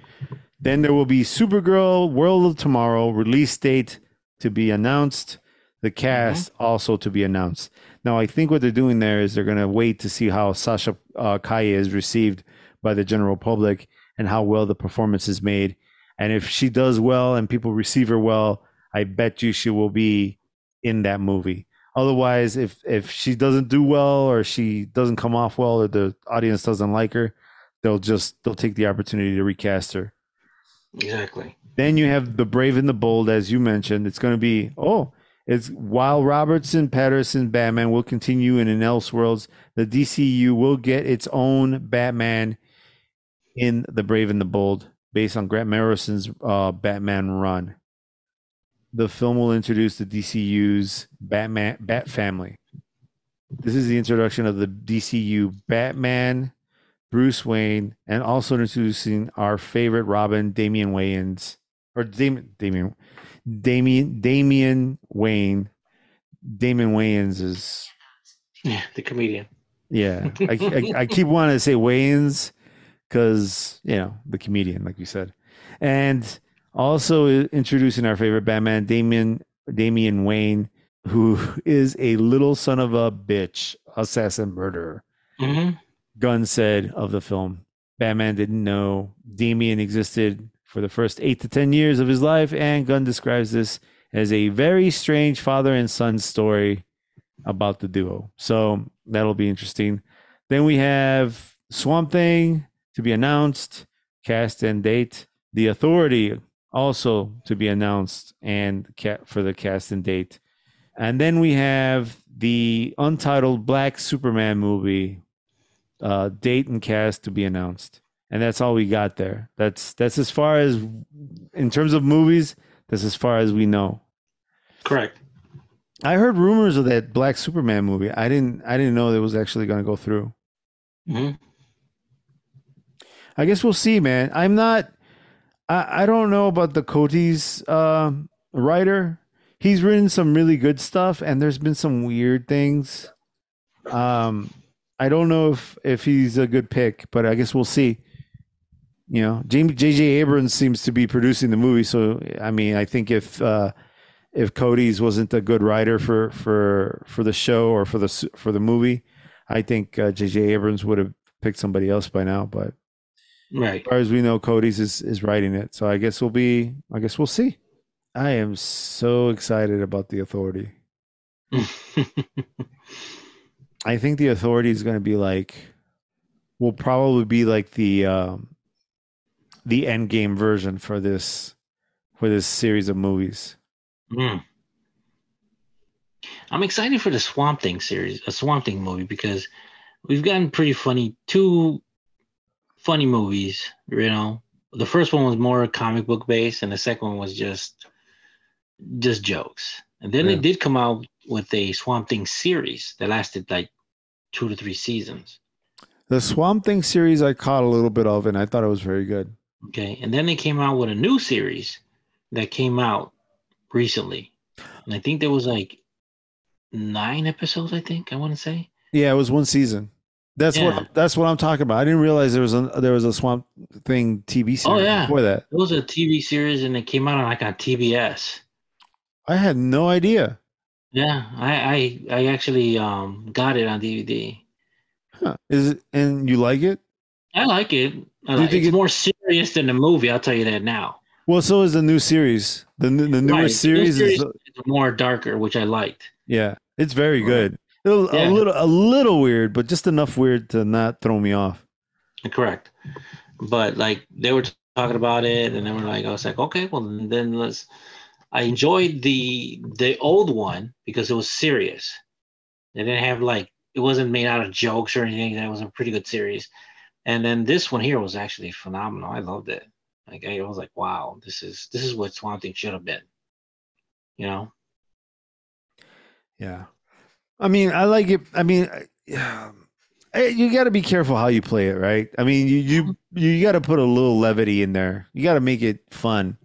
Then there will be Supergirl, World of Tomorrow, release date to be announced, the cast mm-hmm. also to be announced. Now, I think what they're doing there is they're going to wait to see how Sasha uh, Calle is received by the general public and how well the performance is made. And if she does well and people receive her well, I bet you she will be in that movie. Otherwise, if, if she doesn't do well or she doesn't come off well or the audience doesn't like her, they'll just they'll take the opportunity to recast her. Exactly. Then you have The Brave and the Bold, as you mentioned. It's going to be, oh, it's while Robertson, Patterson, Batman will continue in an Elseworlds, the D C U will get its own Batman in The Brave and the Bold. based on Grant Morrison's uh, Batman run. The film will introduce the D C U's Batman Bat Family. This is the introduction of the D C U Batman, Bruce Wayne, and also introducing our favorite Robin, Damian Wayans, or Damian Damian Damian Damian Wayne. Damian Wayans is yeah, the comedian. Yeah, I, I I keep wanting to say Wayans because you know the comedian, like you said, and also introducing our favorite Batman, Damian Damian Wayne, who is a little son of a bitch, assassin, murderer. Mm-hmm. Gunn said of the film, Batman didn't know Damian existed for the first eight to ten years of his life, and Gunn describes this as a very strange father and son story about the duo. So that'll be interesting. Then we have Swamp Thing to be announced, cast and date. The Authority also to be announced and cat for the cast and date. And then we have the untitled Black Superman movie, uh, date and cast to be announced. And that's all we got there. That's that's as far as in terms of movies. That's as far as we know. Correct. I heard rumors of that Black Superman movie. I didn't. I didn't know it was actually going to go through. Mm-hmm. I guess we'll see, man. I'm not. I, I don't know about the Cotes uh, writer. He's written some really good stuff, and there's been some weird things. Um, I don't know if if he's a good pick, but I guess we'll see. You know, J J Abrams seems to be producing the movie, so I mean, I think if uh, if Cotes wasn't a good writer for, for for the show or for the for the movie, I think uh, J J Abrams would have picked somebody else by now. But right, as far as we know, Cotes is is writing it, so I guess we'll be I guess we'll see. I am so excited about The Authority. I think The Authority is going to be like, will probably be like the. Um, the end game version for this for this series of movies. Mm. I'm excited for the Swamp Thing series, a Swamp Thing movie, because we've gotten pretty funny, two funny movies, you know. The first one was more comic book based, and the second one was just just jokes. And then yeah. they did come out with a Swamp Thing series that lasted like two to three seasons. The Swamp Thing series I caught a little bit of, and I thought it was very good. Okay, and then they came out with a new series that came out recently. And I think there was like nine episodes, I think, I want to say. Yeah, it was one season. That's yeah. what that's what I'm talking about. I didn't realize there was a, there was a Swamp Thing T V series oh, yeah. before that. It was a T V series, and it came out on, like on T B S. I had no idea. Yeah, I I, I actually um, got it on D V D. Huh. Is it, and you like it? I like it. I like, it's it, more serious than the movie. I'll tell you that now. Well, so is the new series. The the newer right. series, the new series is, is more darker, which I liked. Yeah, it's very good. It'll, yeah. A little, a little weird, but just enough weird to not throw me off. Correct. But like they were talking about it, and they were like, I was like, okay, well then let's. I enjoyed the the old one because it was serious. They didn't have like it wasn't made out of jokes or anything. That was a pretty good series. And then this one here was actually phenomenal. I loved it. Like I was like, wow, this is this is what Swamp Thing should have been. You know? Yeah. I mean, I like it. I mean, yeah. You got to be careful how you play it, right? I mean, you you, you got to put a little levity in there. You got to make it fun.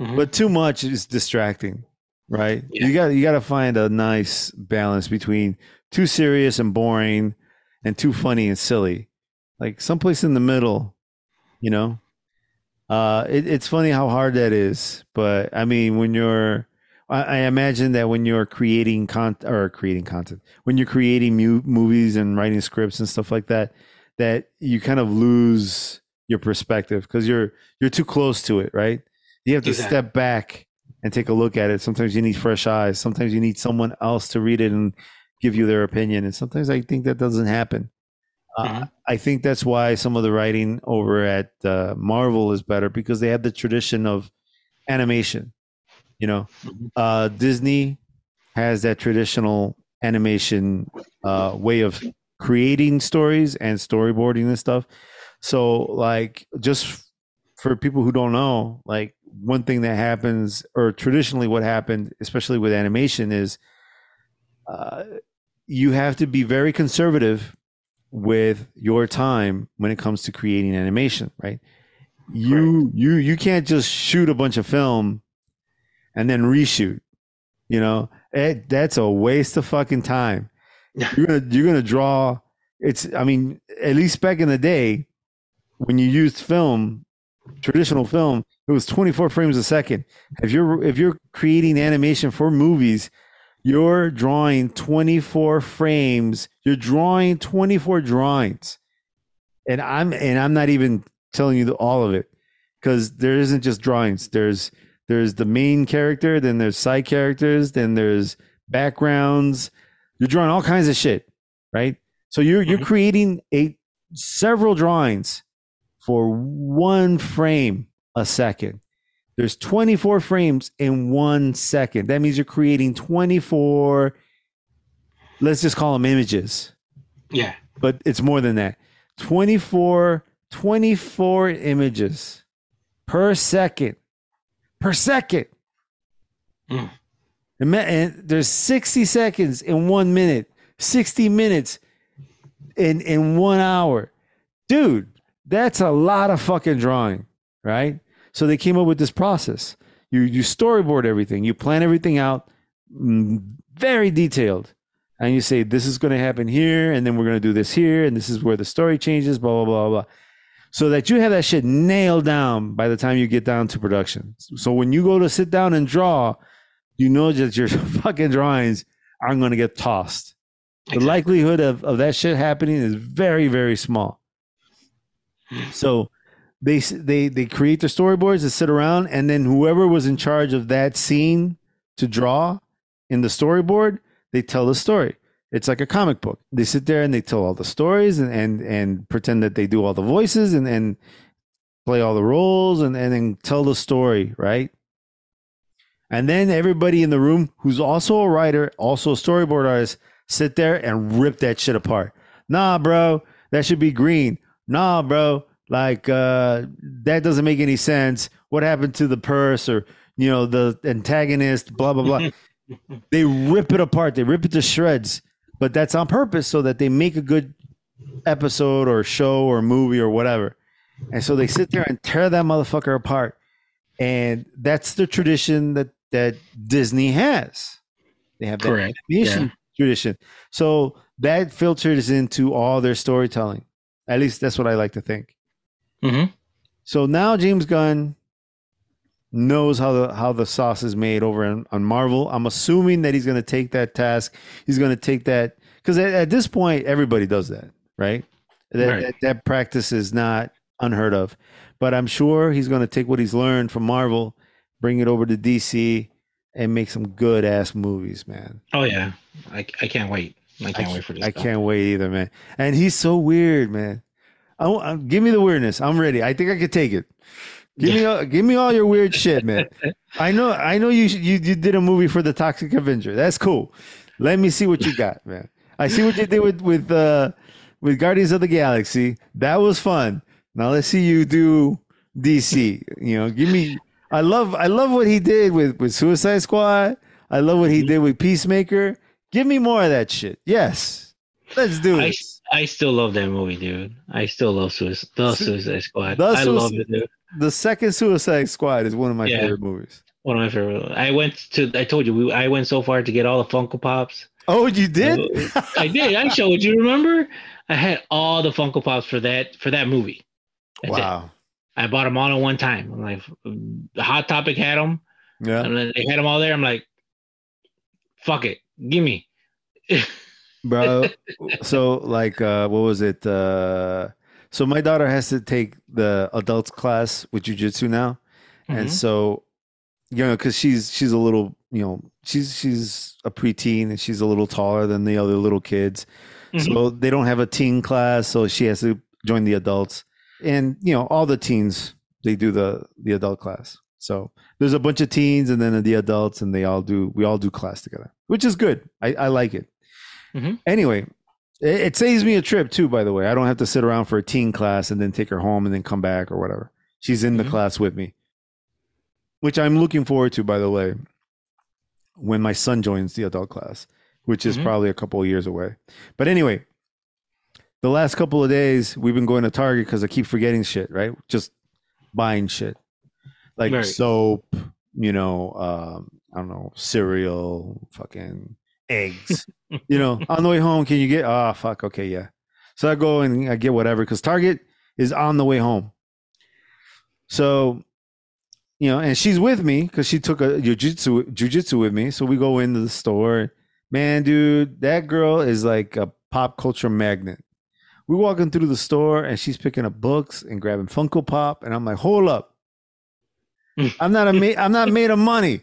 Mm-hmm. But too much is distracting, right? Yeah. You got you got to find a nice balance between too serious and boring and too funny and silly. Like someplace in the middle, you know. Uh, it, it's funny how hard that is, but I mean, when you're, I, I imagine that when you're creating content or creating content, when you're creating mu- movies and writing scripts and stuff like that, that you kind of lose your perspective because you're you're too close to it, right? You have to exactly. step back and take a look at it. Sometimes you need fresh eyes. Sometimes you need someone else to read it and give you their opinion. And sometimes I think that doesn't happen. Uh, mm-hmm. I think that's why some of the writing over at uh, Marvel is better because they have the tradition of animation. You know, uh, Disney has that traditional animation uh, way of creating stories and storyboarding and stuff. So, like, just for people who don't know, like one thing that happens, or traditionally what happened, especially with animation, is uh, you have to be very conservative with your time when it comes to creating animation, right? You Correct. you you can't just shoot a bunch of film and then reshoot. You know, it, that's a waste of fucking time. You're gonna you're gonna draw. It's I mean, at least back in the day, when you used film, traditional film, it was twenty-four frames a second. If you're if you're creating animation for movies, you're drawing twenty-four frames. You're drawing twenty-four drawings, and I'm and I'm not even telling you the, all of it, because there isn't just drawings. There's there's the main character, then there's side characters, then there's backgrounds. You're drawing all kinds of shit, right? So you're you're creating a several drawings for one frame a second. There's twenty-four frames in one second. That means you're creating twenty-four, let's just call them images. Yeah. But it's more than that. twenty-four, twenty-four images per second. Per second. Mm. And, and there's sixty seconds in one minute. sixty minutes in, in one hour. Dude, that's a lot of fucking drawing, right? So they came up with this process. You you storyboard everything. You plan everything out, very detailed. And you say, this is going to happen here, and then we're going to do this here, and this is where the story changes, blah, blah, blah, blah. So that you have that shit nailed down by the time you get down to production. So when you go to sit down and draw, you know that your fucking drawings aren't going to get tossed. Exactly. The likelihood of, of that shit happening is very, very small. So... They they they create their storyboards and sit around, and then whoever was in charge of that scene to draw in the storyboard, they tell the story. It's like a comic book. They sit there and they tell all the stories and and, and pretend that they do all the voices and, and play all the roles and, and then tell the story, right? And then everybody in the room who's also a writer, also a storyboard artist, sit there and rip that shit apart. Nah, bro, that should be green. Nah, bro. Like, uh, that doesn't make any sense. What happened to the purse, or, you know, the antagonist, blah, blah, blah. They rip it apart. They rip it to shreds. But that's on purpose so that they make a good episode or show or movie or whatever. And so they sit there and tear that motherfucker apart. And that's the tradition that, that Disney has. They have that Correct. animation yeah. tradition. So that filters into all their storytelling. At least that's what I like to think. Mm-hmm. So now James Gunn knows how the how the sauce is made over on, on Marvel. I'm assuming that he's going to take that task. He's going to take that because at, at this point everybody does that, right? That, right. that that practice is not unheard of. But I'm sure he's going to take what he's learned from Marvel, bring it over to D C, and make some good ass movies, man. Oh yeah, I I can't wait. I can't I, wait for this. I stuff. can't wait either, man. And he's so weird, man. I, I, give me the weirdness. I'm ready. I think I could take it. Give yeah. me, give me all your weird shit, man. I know, I know you, you, you did a movie for the Toxic Avenger. That's cool. Let me see what you got, man. I see what you did with with uh, with Guardians of the Galaxy. That was fun. Now let's see you do D C. You know, give me. I love, I love what he did with with Suicide Squad. I love what he did with Peacemaker. Give me more of that shit. Yes, let's do it. I still love that movie, dude. I still love Suicide, the Suicide Squad. The I Suicide, love it, dude. The second Suicide Squad is one of my yeah, favorite movies. One of my favorite. I went to. I told you, we, I went so far to get all the Funko Pops. Oh, you did? I, I did. I showed you. Remember? I had all the Funko Pops for that for that movie. That's wow. It. I bought them all at one time. I'm like, the Hot Topic had them. Yeah. And then they had them all there. I'm like, fuck it, give me. Bro, so like uh what was it uh so my daughter has to take the adults class with jiu-jitsu now, mm-hmm. and so, you know, because she's she's a little, you know, she's she's a preteen and she's a little taller than the other little kids, mm-hmm. so they don't have a teen class, so she has to join the adults. And, you know, all the teens, they do the the adult class. So there's a bunch of teens and then the adults, and they all do we all do class together, which is good. I, I like it. Mm-hmm. Anyway, it, it saves me a trip too, by the way. I don't have to sit around for a teen class and then take her home and then come back or whatever. She's in the mm-hmm. class with me, which I'm looking forward to, by the way, when my son joins the adult class, which is mm-hmm. probably a couple of years away. But anyway, the last couple of days we've been going to Target because I keep forgetting shit, right? Just buying shit like right. soap, you know, um, I don't know, cereal, fucking eggs, you know, on the way home. Can you get, oh, fuck. Okay. Yeah. So I go and I get whatever because Target is on the way home. So, you know, and she's with me because she took a jiu-jitsu, jiu-jitsu with me. So we go into the store. Man, dude, that girl is like a pop culture magnet. We're walking through the store and she's picking up books and grabbing Funko Pop. And I'm like, hold up. I'm not a ma- I'm not made of money.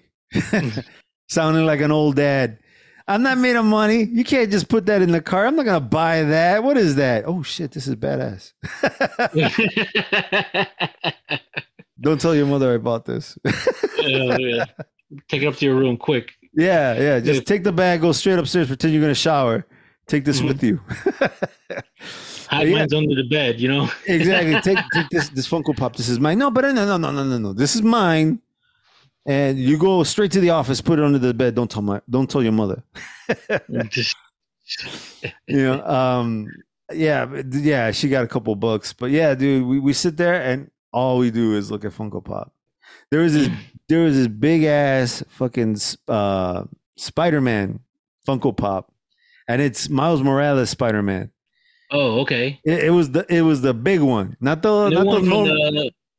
Sounding like an old dad. I'm not made of money. You can't just put that in the cart. I'm not going to buy that. What is that? Oh, shit, this is badass. Don't tell your mother I bought this. uh, yeah. Take it up to your room quick. Yeah, yeah. Just take the bag, go straight upstairs, pretend you're going to shower. Take this mm-hmm. with you. Hide yeah. mine's under the bed, you know? Exactly. Take take this this Funko Pop. This is mine. No, but no, no, no, no, no, no. This is mine. And you go straight to the office, put it under the bed. Don't tell my, don't tell your mother. you know, um, yeah, yeah. She got a couple books, but yeah, dude, we, we sit there and all we do is look at Funko Pop. There was this, there was this big ass fucking uh, Spider-Man Funko Pop, and it's Miles Morales Spider-Man. Oh, okay. It, it was the it was the big one, not the, the not one the, normal...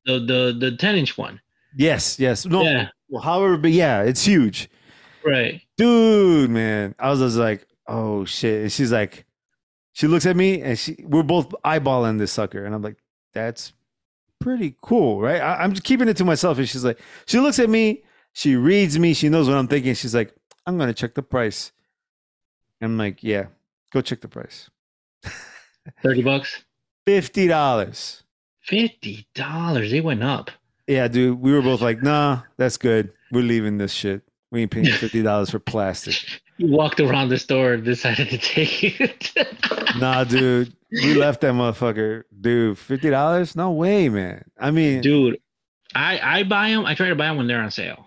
the the the ten inch one. Yes, yes. No, yeah. Well, however, but yeah, it's huge. Right. Dude, man. I was just like, oh shit. And she's like, she looks at me and she we're both eyeballing this sucker. And I'm like, that's pretty cool, right? I, I'm just keeping it to myself. And she's like, she looks at me, she reads me, she knows what I'm thinking. She's like, I'm gonna check the price. And I'm like, yeah, go check the price. Thirty bucks? Fifty dollars. Fifty dollars. They went up. Yeah, dude, we were both like, nah, that's good. We're leaving this shit. We ain't paying fifty dollars for plastic. You walked around the store and decided to take it. Nah, dude, we left that motherfucker. Dude, fifty dollars? No way, man. I mean. Dude, I, I buy them. I try to buy them when they're on sale.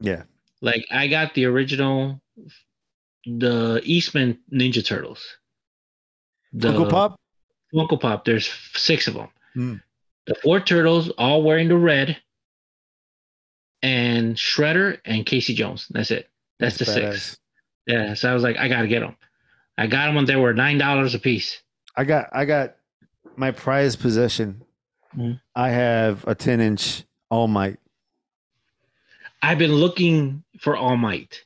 Yeah. Like, I got the original, the Eastman Ninja Turtles. The Funko Pop? Funko Pop. There's six of them. Mm. The four turtles, all wearing the red, and Shredder and Casey Jones. That's it. That's, That's the badass. Six. Yeah. So I was like, I gotta get them. I got them when they were nine dollars a piece. I got, I got my prized possession. Mm-hmm. I have a ten-inch All Might. I've been looking for All Might.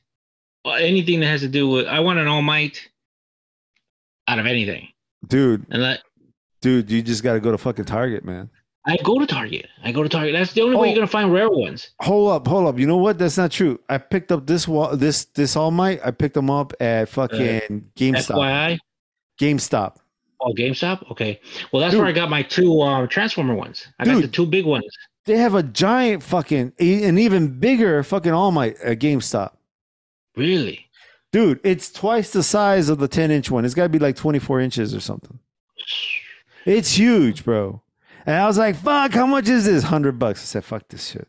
Anything that has to do with, I want an All Might out of anything, dude. And that, dude, you just gotta go to fucking Target, man. I go to Target. I go to Target. That's the only oh, way you're gonna find rare ones. Hold up, hold up. You know what? That's not true. I picked up this wall, this this All Might. I picked them up at fucking uh, GameStop. F Y I, GameStop. Oh, GameStop. Okay. Well, that's dude. where I got my two uh, Transformer ones. I dude, got the two big ones. They have a giant fucking, an even bigger fucking All Might at GameStop. Really? Dude, it's twice the size of the ten-inch one. It's got to be like twenty-four inches or something. It's huge, bro. And I was like, fuck, how much is this? one hundred bucks. I said, fuck this shit.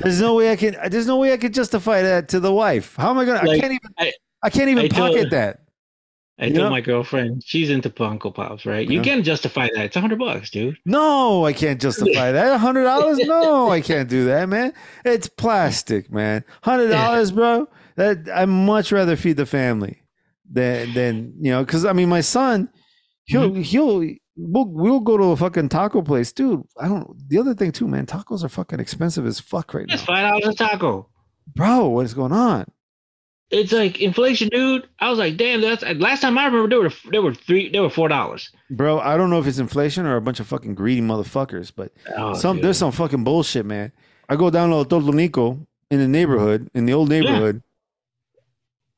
There's no way I can there's no way I could justify that to the wife. How am I gonna like, I can't even I, I can't even I pocket told, that. I you told know? my girlfriend, she's into Funko Pops, right? You yeah. can't justify that. It's a hundred bucks, dude. No, I can't justify that. A hundred dollars? No, I can't do that, man. It's plastic, man. Hundred dollars, bro. That I'd much rather feed the family than than you know, because I mean my son, he'll mm-hmm. he'll We'll, we'll go to a fucking taco place, dude. I don't. The other thing too, man, tacos are fucking expensive as fuck right now. It's five dollars a taco, bro. What is going on? It's like inflation, dude. I was like, damn. That's last time I remember. They were they were three. They were four dollars, bro. I don't know if it's inflation or a bunch of fucking greedy motherfuckers, but oh, some dude. there's some fucking bullshit, man. I go down to El Tolonico in the neighborhood, in the old neighborhood.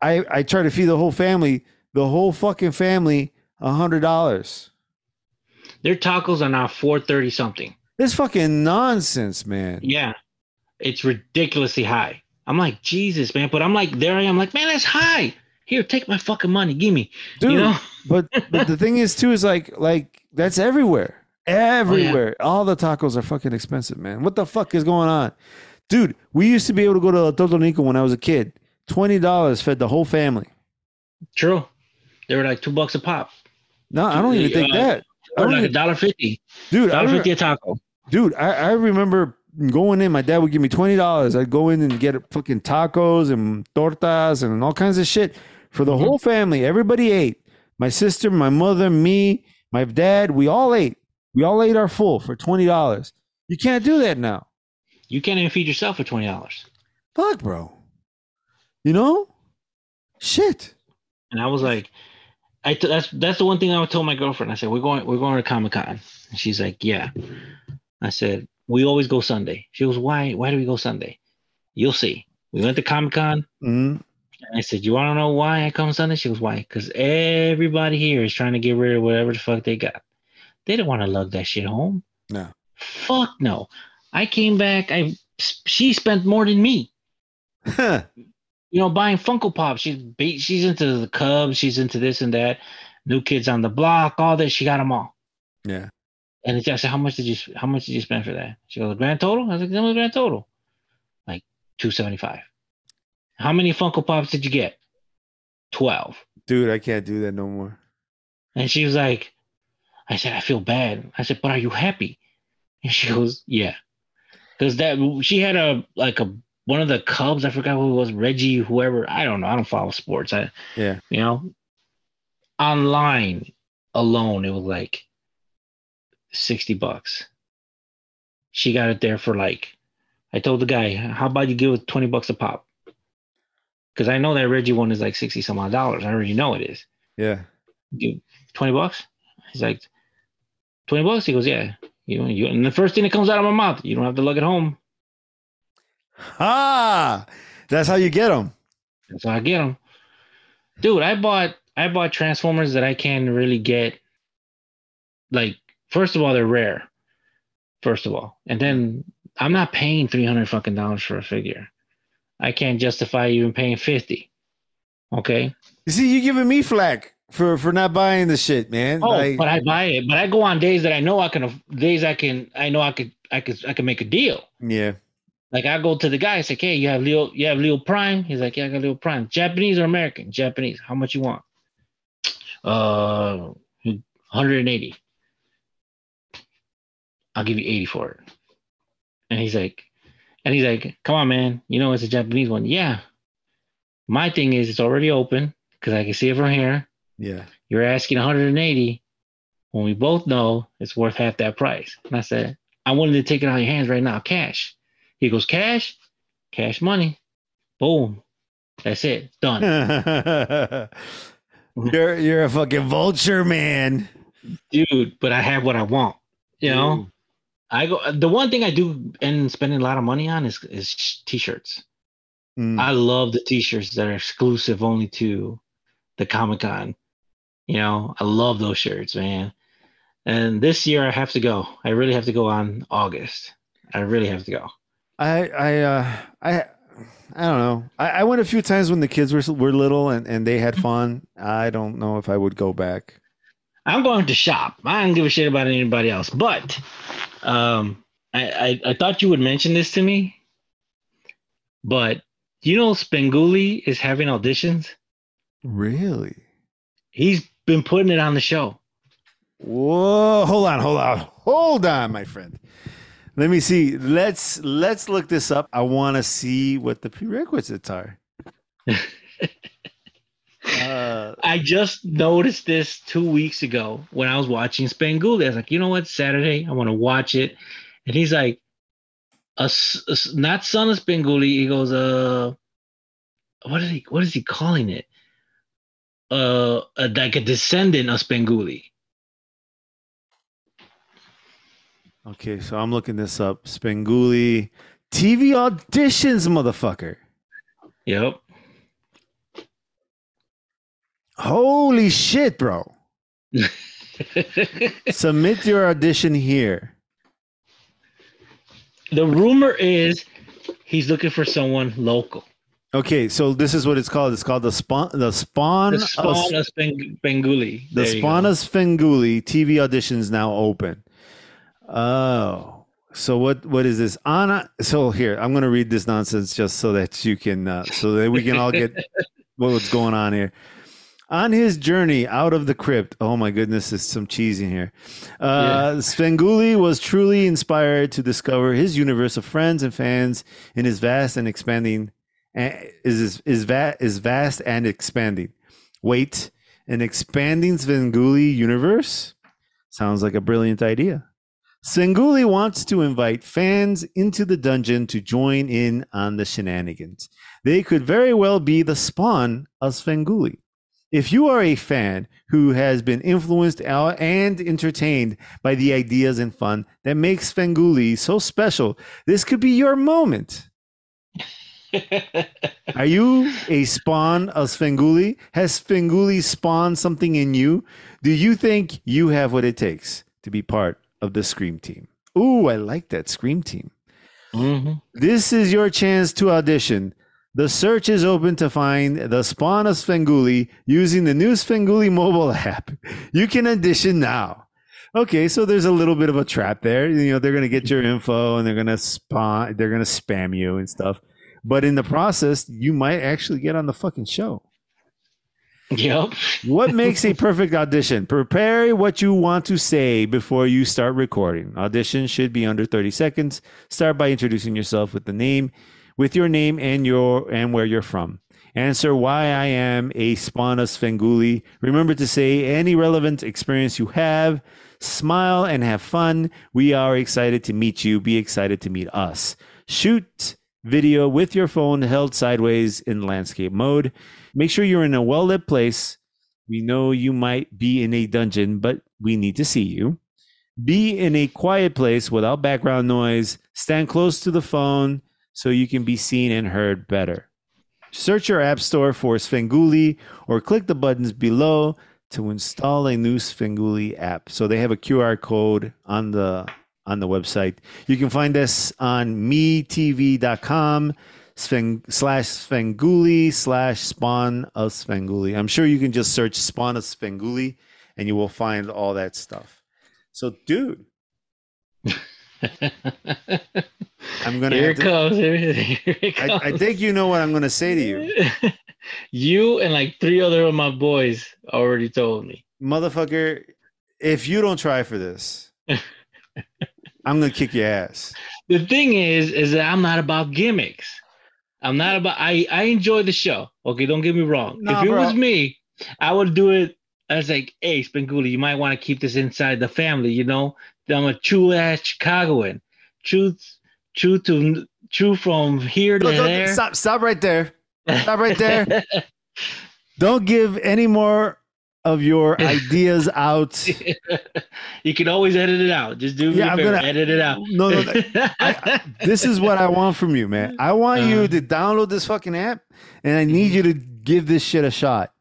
Yeah. I I try to feed the whole family, the whole fucking family, a hundred dollars. Their tacos are now four dollars and thirty cents something. It's fucking nonsense, man. Yeah. It's ridiculously high. I'm like, Jesus, man. But I'm like, there I am. Like, man, that's high. Here, take my fucking money. Give me. Dude, you know? but, but the thing is, too, is like, like that's everywhere. Everywhere. Oh, yeah. All the tacos are fucking expensive, man. What the fuck is going on? Dude, we used to be able to go to El Totonico when I was a kid. twenty dollars fed the whole family. True. They were like two bucks a pop. No, I don't even think uh, that. Or like a dollar fifty. Dude, I remember, a taco. Dude, I, I remember going in, my dad would give me twenty dollars. I'd go in and get fucking tacos and tortas and all kinds of shit for the mm-hmm. whole family. Everybody ate. My sister, my mother, me, my dad, we all ate. We all ate our full for twenty dollars. You can't do that now. You can't even feed yourself for twenty dollars. Fuck, bro. You know? Shit. And I was like, I t- that's that's the one thing I would tell my girlfriend. I said, we're going we're going to Comic-Con. And she's like, yeah. I said, we always go Sunday. She goes, why why do we go Sunday? You'll see. We went to Comic-Con. Mm-hmm. And I said, you want to know why I come Sunday? She goes, why? Because everybody here is trying to get rid of whatever the fuck they got. They don't want to lug that shit home. No. Fuck no. I came back. I She spent more than me. Huh. You know, buying Funko Pop. She's, she's into the Cubs. She's into this and that. New Kids on the Block. All this. She got them all. Yeah. And I said, how much did you How much did you spend for that? She goes, grand total? I was like, that was a grand total. Like two hundred seventy-five dollars. How many Funko Pops did you get? twelve. Dude, I can't do that no more. And she was like, I said, I feel bad. I said, but are you happy? And she goes, yeah. Because that she had a like a one of the Cubs, I forgot who it was, Reggie, whoever. I don't know. I don't follow sports. I yeah, you know. Online alone, it was like sixty bucks. She got it there for like, I told the guy, how about you give it twenty bucks a pop? Because I know that Reggie one is like sixty some odd dollars. I already know it is. Yeah. Give twenty bucks? He's like, twenty bucks? He goes, yeah. You know, you, and the first thing that comes out of my mouth, you don't have to lug it home. Ah, that's how you get them. That's how I get them. Dude, I bought, I bought Transformers that I can't really get. Like, first of all, they're rare. First of all. And then I'm not paying three hundred dollars fucking dollars for a figure. I can't justify even paying fifty. Okay? You see, you're giving me flack. For for not buying the shit, man. Oh, like, but I buy it. But I go on days that I know I can days I can I know I could I could I can make a deal. Yeah. Like I go to the guy, I say, hey, you have Leo, you have Leo Prime? He's like, yeah, I got Leo Prime. Japanese or American? Japanese. How much you want? Uh one hundred eighty. I'll give you eighty for it. And he's like, and he's like, come on, man. You know it's a Japanese one. Yeah. My thing is it's already open because I can see it from here. Yeah, you're asking one hundred eighty when we both know it's worth half that price. And I said, I wanted to take it out of your hands right now, cash. He goes, cash, cash money, boom, that's it, done. you're you're a fucking vulture, man, dude. But I have what I want, you dude. know. I go. The one thing I do and spending a lot of money on is is t-shirts. Mm. I love the t-shirts that are exclusive only to the Comic-Con. You know, I love those shirts, man. And this year I have to go. I really have to go on August. I really have to go. I I uh, I I don't know. I, I went a few times when the kids were were little and, and they had fun. I don't know if I would go back. I'm going to shop. I don't give a shit about anybody else. But um, I, I, I thought you would mention this to me. But you know Spenguli is having auditions? Really? He's been putting it on the show. Whoa, hold on, hold on, hold on, my friend. Let me see. Let's let's look this up. I want to see what the prerequisites are. uh, I just noticed this two weeks ago when I was watching Spenguli. I was like, you know what? Saturday, I want to watch it. And he's like, a, a, not Son of Spenguli. He goes, uh, what is he? What is he calling it? Uh, a, like a descendant of Spenguli. Okay, so I'm looking this up. Spenguli T V auditions, motherfucker. Yep. Holy shit, bro. Submit your audition here. The rumor is he's looking for someone local. Okay, so this is what it's called. It's called the spawn, the spawn, the spawn of Spenguli. The spawn of Spenguli T V auditions now open. Oh, so what? What is this? Anna. So here, I'm going to read this nonsense just so that you can, uh, so that we can all get what's going on here. On his journey out of the crypt, oh my goodness, there's some cheese in here. Uh, yeah. Svengoolie was truly inspired to discover his universe of friends and fans in his vast and expanding, is is is va- is vast and expanding. Wait, an expanding Svengoolie universe? Sounds like a brilliant idea. Svengoolie wants to invite fans into the dungeon to join in on the shenanigans. They could very well be the spawn of Svengoolie. If you are a fan who has been influenced and entertained by the ideas and fun that makes Svengoolie so special, this could be your moment. Are you a spawn of Svengoolie? Has Svengoolie spawned something in you? Do you think you have what it takes to be part of the Scream Team? Ooh, I like that Scream Team. Mm-hmm. This is your chance to audition. The search is open to find the spawn of Svengoolie using the new Svengoolie mobile app. You can audition now. Okay, so there's a little bit of a trap there. You know, they're going to get your info and they're going to spawn, they're going to spam you and stuff. But in the process, you might actually get on the fucking show. Yep. What makes a perfect audition? Prepare what you want to say before you start recording. Audition should be under thirty seconds. Start by introducing yourself with the name. With your name and your and where you're from. Answer why I am a spawn of Svengoolie. Remember to say any relevant experience you have. Smile and have fun. We are excited to meet you. Be excited to meet us. Shoot video with your phone held sideways in landscape mode. Make sure you're in a well-lit place. We know you might be in a dungeon, but we need to see you. Be in a quiet place without background noise. Stand close to the phone, so you can be seen and heard better. Search your app store for Svengoolie or click the buttons below to install a new Svengoolie app. So they have a Q R code on the on the website. You can find us on me t v dot com Sven, slash Svengoolie slash spawn of Svengoolie. I'm sure you can just search spawn of Svengoolie and you will find all that stuff. So, dude. I'm gonna here it to, comes. Here, here it comes. I, I think you know what I'm gonna say to you. You and like three other of my boys already told me, motherfucker. If you don't try for this, I'm gonna kick your ass. The thing is, is that I'm not about gimmicks. I'm not about. I I enjoy the show. Okay, don't get me wrong. Nah, if it bro. was me, I would do it. I was like, hey, Svengoolie, you might want to keep this inside the family. You know, I'm a true ass Chicagoan. True. True to true from here to no, no, there. Stop! Stop right there! Stop right there! Don't give any more of your ideas out. You can always edit it out. Just do. Yeah, I'm gonna edit it out. No, no. no. I, I, this is what I want from you, man. I want uh-huh. you to download this fucking app, and I need you to give this shit a shot.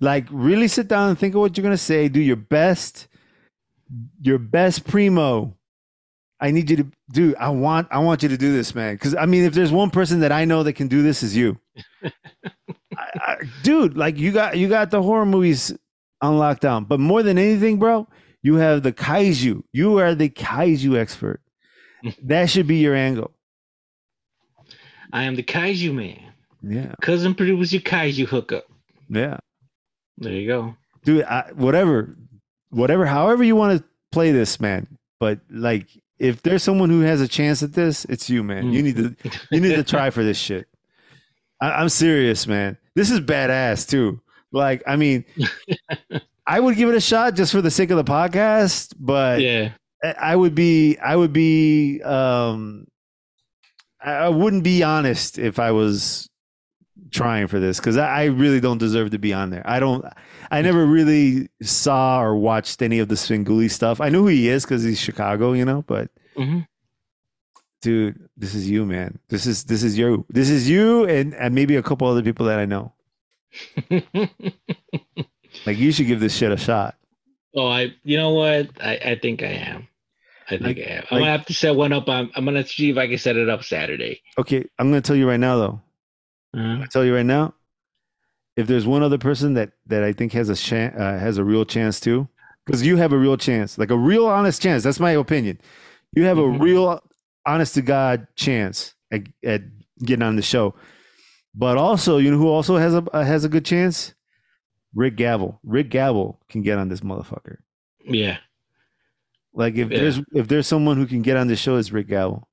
Like, really sit down and think of what you're gonna say. Do your best. Your best, Primo. I need you to do. I want. I want you to do this, man. Because I mean, if there's one person that I know that can do this, is you, I, I, dude. Like you got you got the horror movies on lockdown, but more than anything, bro, you have the kaiju. You are the kaiju expert. That should be your angle. I am the kaiju man. Yeah. Cousin Primo was your kaiju hookup. Yeah. There you go, dude. I, whatever, whatever, however you want to play this, man. But like. If there's someone who has a chance at this, it's you, man. You need to, you need to try for this shit. I, I'm serious, man. This is badass too. Like, I mean, I would give it a shot just for the sake of the podcast, but yeah, I would be, I would be, um, I wouldn't be honest if I was trying for this because I, I really don't deserve to be on there. I don't. I never really saw or watched any of the Svengoolie stuff. I knew who he is because he's Chicago, you know. But mm-hmm. dude, this is you, man. This is this is you. This is you, and, and maybe a couple other people that I know. Like you should give this shit a shot. Oh, I. You know what? I, I think I am. I think like, I am. I'm like, gonna have to set one up. I'm, I'm gonna see if I can set it up Saturday. Okay, I'm gonna tell you right now, though. Uh, I tell you right now, if there's one other person that, that I think has a chan- uh, has a real chance too, because you have a real chance, like a real honest chance. That's my opinion. You have a real honest to God chance at, at getting on the show. But also, you know who also has a has a good chance? Rick Gavel. Rick Gavel can get on this motherfucker. Yeah. Like if yeah. there's if there's someone who can get on the show, it's Rick Gavel.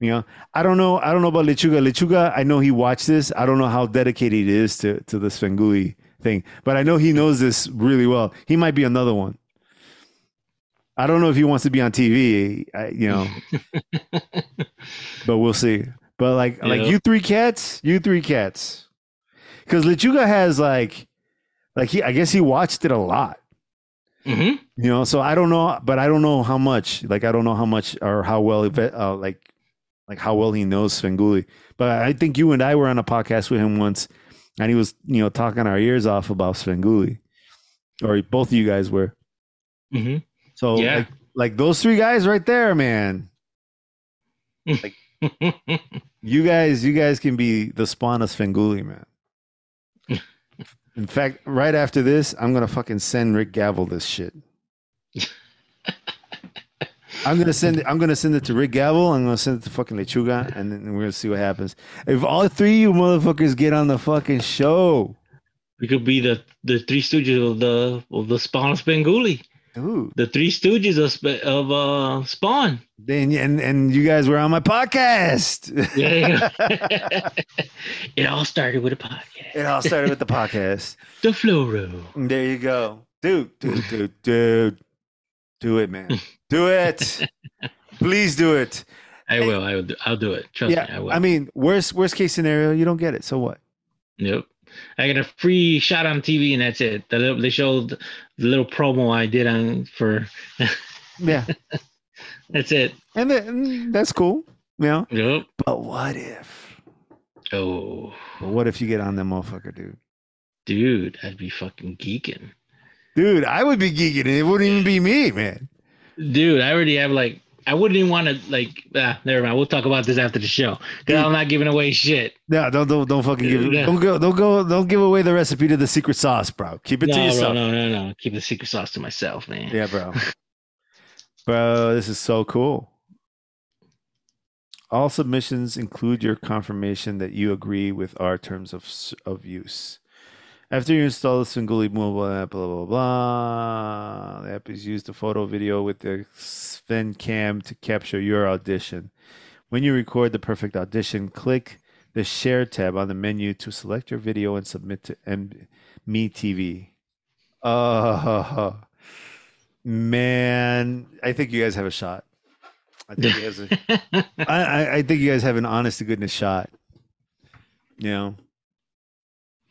You know, I don't know. I don't know about Lechuga. Lechuga, I know he watched this. I don't know how dedicated he is to to the Svengoolie thing, but I know he knows this really well. He might be another one. I don't know if he wants to be on T V, I, you know, but we'll see. But like, yeah. like you three cats, you three cats, because Lechuga has like, like he, I guess he watched it a lot, mm-hmm. you know. So I don't know, but I don't know how much. Like I don't know how much or how well, uh, like, like how well he knows Svengoolie. But I think you and I were on a podcast with him once, and he was, you know, talking our ears off about Svengoolie, or both of you guys were. Mm-hmm. So, yeah. like, like those three guys right there, man. Like, you guys, you guys can be the spawn of Svengoolie, man. In fact, right after this, I'm gonna fucking send Rick Gavel this shit. I'm gonna send it. I'm gonna send it to Rick Gavel. I'm gonna send it to fucking Lechuga, and then we're gonna see what happens. If all three of you motherfuckers get on the fucking show, we could be the the Three Stooges of the of the spawn of Svengoolie. Ooh. The Three Stooges of, of uh, Spawn. Then and and you guys were on my podcast. Yeah, it all started with a podcast. It all started with the podcast. The Flow Roll. There you go, dude, dude, dude, dude. Do it, man. Do it. Please do it. I will. I will. Do, I'll do it. Trust yeah, me. I will. I mean, worst worst case scenario, you don't get it. So what? Nope. I got a free shot on T V, and that's it. The little, they showed the little promo I did on for. yeah, that's it. And, the, and that's cool. Yeah. You know? Yep. But what if? Oh. But what if you get on that motherfucker, dude? Dude, I'd be fucking geeking. Dude, I would be geeking. It wouldn't even be me, man. Dude, I already have like. I wouldn't even want to like. Ah, never mind. We'll talk about this after the show. Cause I'm not giving away shit. No, don't don't don't fucking give. No. Don't go. Don't go. Don't give away the recipe to the secret sauce, bro. Keep it no, to yourself. No, no, no, no. Keep the secret sauce to myself, man. Yeah, bro. Bro, this is so cool. All submissions include your confirmation that you agree with our terms of of use. After you install the Svengoolie mobile app, blah, blah, blah, the app is used to photo video with the Sven cam to capture your audition. When you record the perfect audition, click the Share tab on the menu to select your video and submit to M- Me T V. Oh, man. I think you guys have a shot. I think you guys, a, I, I think you guys have an honest-to-goodness shot. You know?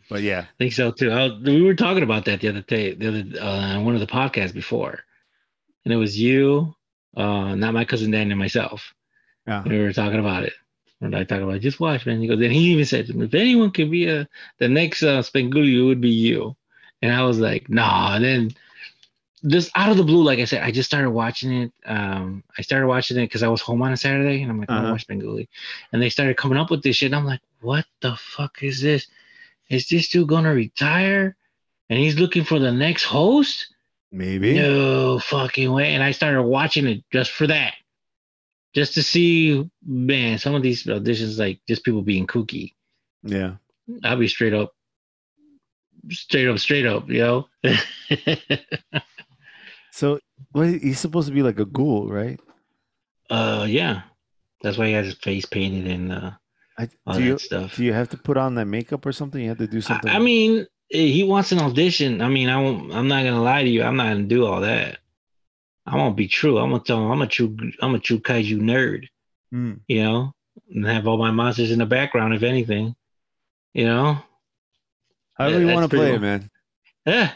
But yeah, I think so too. I, we were talking about that the other day, the other uh, one of the podcasts before, and it was you, uh, not my cousin Dan, and myself. Yeah, and we were talking about it, and I talked about just watch, man. He goes, and he even said, if anyone could be a the next uh, Svengoolie, it would be you. And I was like, nah. And then just out of the blue, like I said, I just started watching it. Um, I started watching it because I was home on a Saturday, and I'm like, uh-huh. I watch Svengoolie, and they started coming up with this shit, and I'm like, what the fuck is this? Is this dude gonna retire? And he's looking for the next host? Maybe. No fucking way. And I started watching it just for that. Just to see, man, some of these auditions, like just people being kooky. Yeah. I'll be straight up. Straight up, straight up, yo. So well, he's supposed to be like a ghoul, right? Uh yeah. That's why he has his face painted and uh I, do, you, stuff. do you have to put on that makeup or something? You have to do something. I, I mean, he wants an audition. I mean, I won't, I'm not gonna lie to you. I'm not gonna do all that. I won't be true. I'm gonna tell him I'm a true. I'm a true kaiju nerd. Mm. You know, and have all my monsters in the background. If anything, you know. However you want to play it, man. Yeah,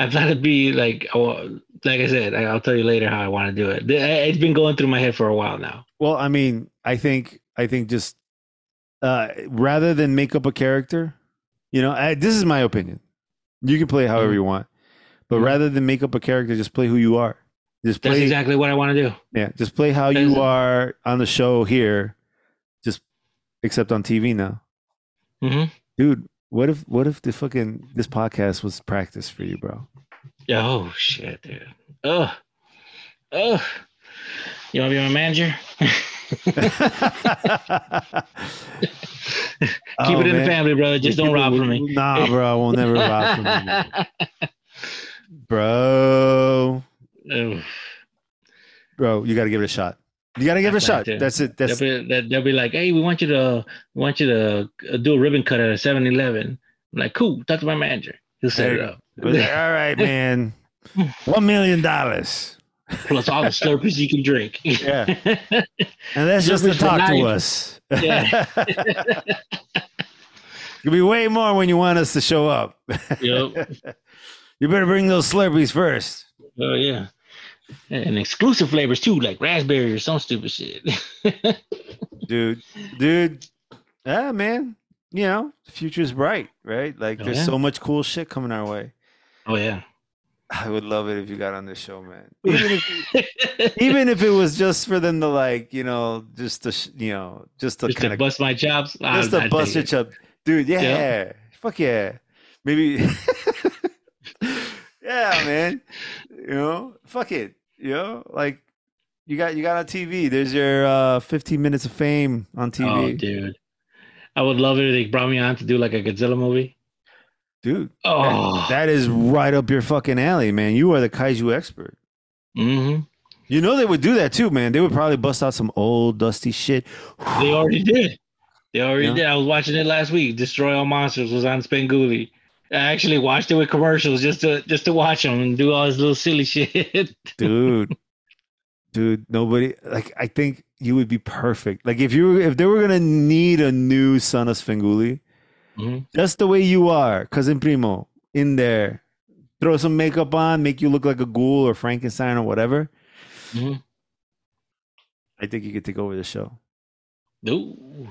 I've got to be like, like I said. I'll tell you later how I want to do it. It's been going through my head for a while now. Well, I mean, I think, I think just. Uh, rather than make up a character, you know, I, this is my opinion. You can play however you want, but mm-hmm. rather than make up a character, just play who you are. Just play. That's exactly what I want to do. Yeah, just play how That's you exactly. are on the show here, just except on T V now. Mm-hmm. Dude, what if what if the fucking this podcast was practice for you, bro? Oh shit, dude. Ugh. Ugh. You want to be my manager? Keep oh, it in man. the family, brother. Just don't rob from me. Nah, bro, I won't never rob from you, bro. Bro. Bro, you got to give it a shot. You got to give it a shot. To. That's it. That's they'll be, they'll be like, "Hey, we want you to we want you to do a ribbon cut at a seven eleven." I'm like, "Cool. Talk to my manager. He'll set hey, it up." Like, all right, man. One million dollars. Plus all the slurpees you can drink. Yeah. And that's just to talk to us. Yeah. It'll be way more when you want us to show up. Yep. You better bring those slurpees first. Oh, yeah. And exclusive flavors, too, like raspberry or some stupid shit. Dude. Dude. Ah, man. You know, the future's bright, right? Like, oh, there's yeah. so much cool shit coming our way. Oh, yeah. I would love it if you got on this show, man. Even if, even if it was just for them to, like, you know, just to, you know, just to just kind to of bust my chops, just I, to I bust your chops, dude. Yeah, yeah, fuck yeah, maybe. Yeah, man. You know, fuck it. You know, like you got you got on T V. There's your uh, fifteen minutes of fame on T V. Oh, dude, I would love it if they brought me on to do like a Godzilla movie. Dude, oh. that, that is right up your fucking alley, man. You are the kaiju expert. Mm-hmm. You know they would do that too, man. They would probably bust out some old dusty shit. They already did. They already yeah. did. I was watching it last week. Destroy All Monsters was on Spenguli. I actually watched it with commercials just to just to watch them and do all this little silly shit. Dude, dude, nobody like. I think you would be perfect. Like if you if they were gonna need a new son of Spenguli. Mm-hmm. Just the way you are, Cousin Primo, in there. Throw some makeup on, make you look like a ghoul or Frankenstein or whatever. Mm-hmm. I think you could take over the show. No.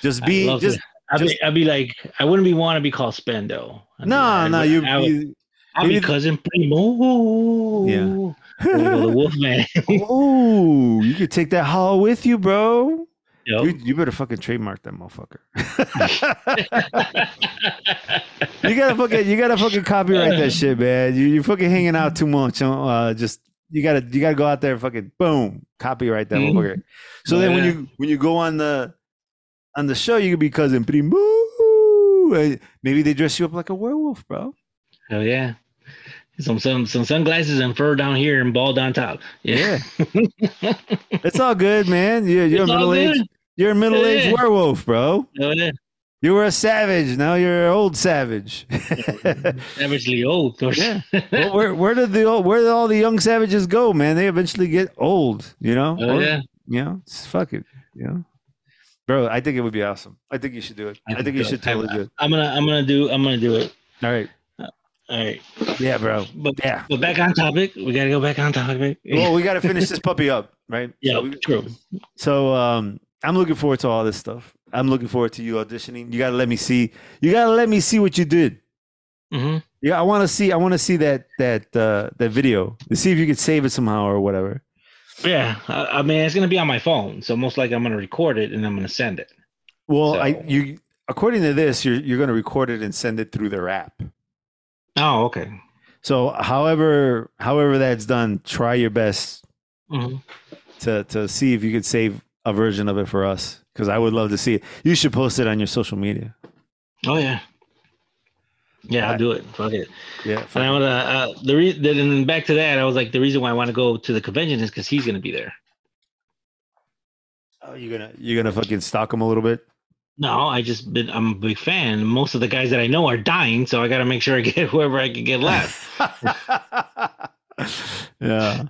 Just be I'd just, I'd, just be, I'd be like, I wouldn't be want to be called Spendo. I'd no, like, no, you I would, you, I'd be Cousin Primo. Yeah. The Wolfman. Oh, you could take that haul with you, bro. Yep. Dude, you better fucking trademark that motherfucker. you gotta fucking, you gotta fucking copyright that shit, man. You you fucking hanging out too much. Uh, just you gotta you gotta go out there and fucking boom, copyright that mm-hmm. motherfucker. So yeah. then when you when you go on the on the show, you could be Cousin Primo. Maybe they dress you up like a werewolf, bro. Oh yeah, some some some sunglasses and fur down here and bald on top. Yeah, yeah. It's all good, man. You're, you're a middle aged. You're a middle-aged yeah. werewolf, bro. Yeah. You were a savage. Now you're an old savage. Savagely old. Yeah. Well, where where did the old, where did all the young savages go, man? They eventually get old, you know? Oh, or, yeah. You know? It's, fuck it. You know? Bro, I think it would be awesome. I think you should do it. I think, I think you should totally I, do it. I'm gonna I'm gonna do I'm gonna do it. All right. All right. Yeah, bro. But yeah. But back on topic. We gotta go back on topic. Well, we gotta finish this puppy up, right? Yeah, so we, true. So um I'm looking forward to all this stuff. I'm looking forward to you auditioning. You gotta let me see. You gotta let me see what you did. Mm-hmm. Yeah, I want to see. I want to see that that uh, that video to see if you could save it somehow or whatever. Yeah, I, I mean it's gonna be on my phone, so most likely I'm gonna record it and I'm gonna send it. Well, so. I you according to this, you're you're gonna record it and send it through their app. Oh, okay. So however however that's done, try your best mm-hmm. to to see if you could save a version of it for us, because I would love to see it. You should post it on your social media. Oh yeah, yeah, I'll do it. Fuck it. Yeah. And I wanna, uh, the re- then back to that, I was like, the reason why I want to go to the convention is because he's gonna be there. Oh, you're gonna you're gonna fucking stalk him a little bit. No, I just been. I'm a big fan. Most of the guys that I know are dying, so I got to make sure I get whoever I can get left. Yeah.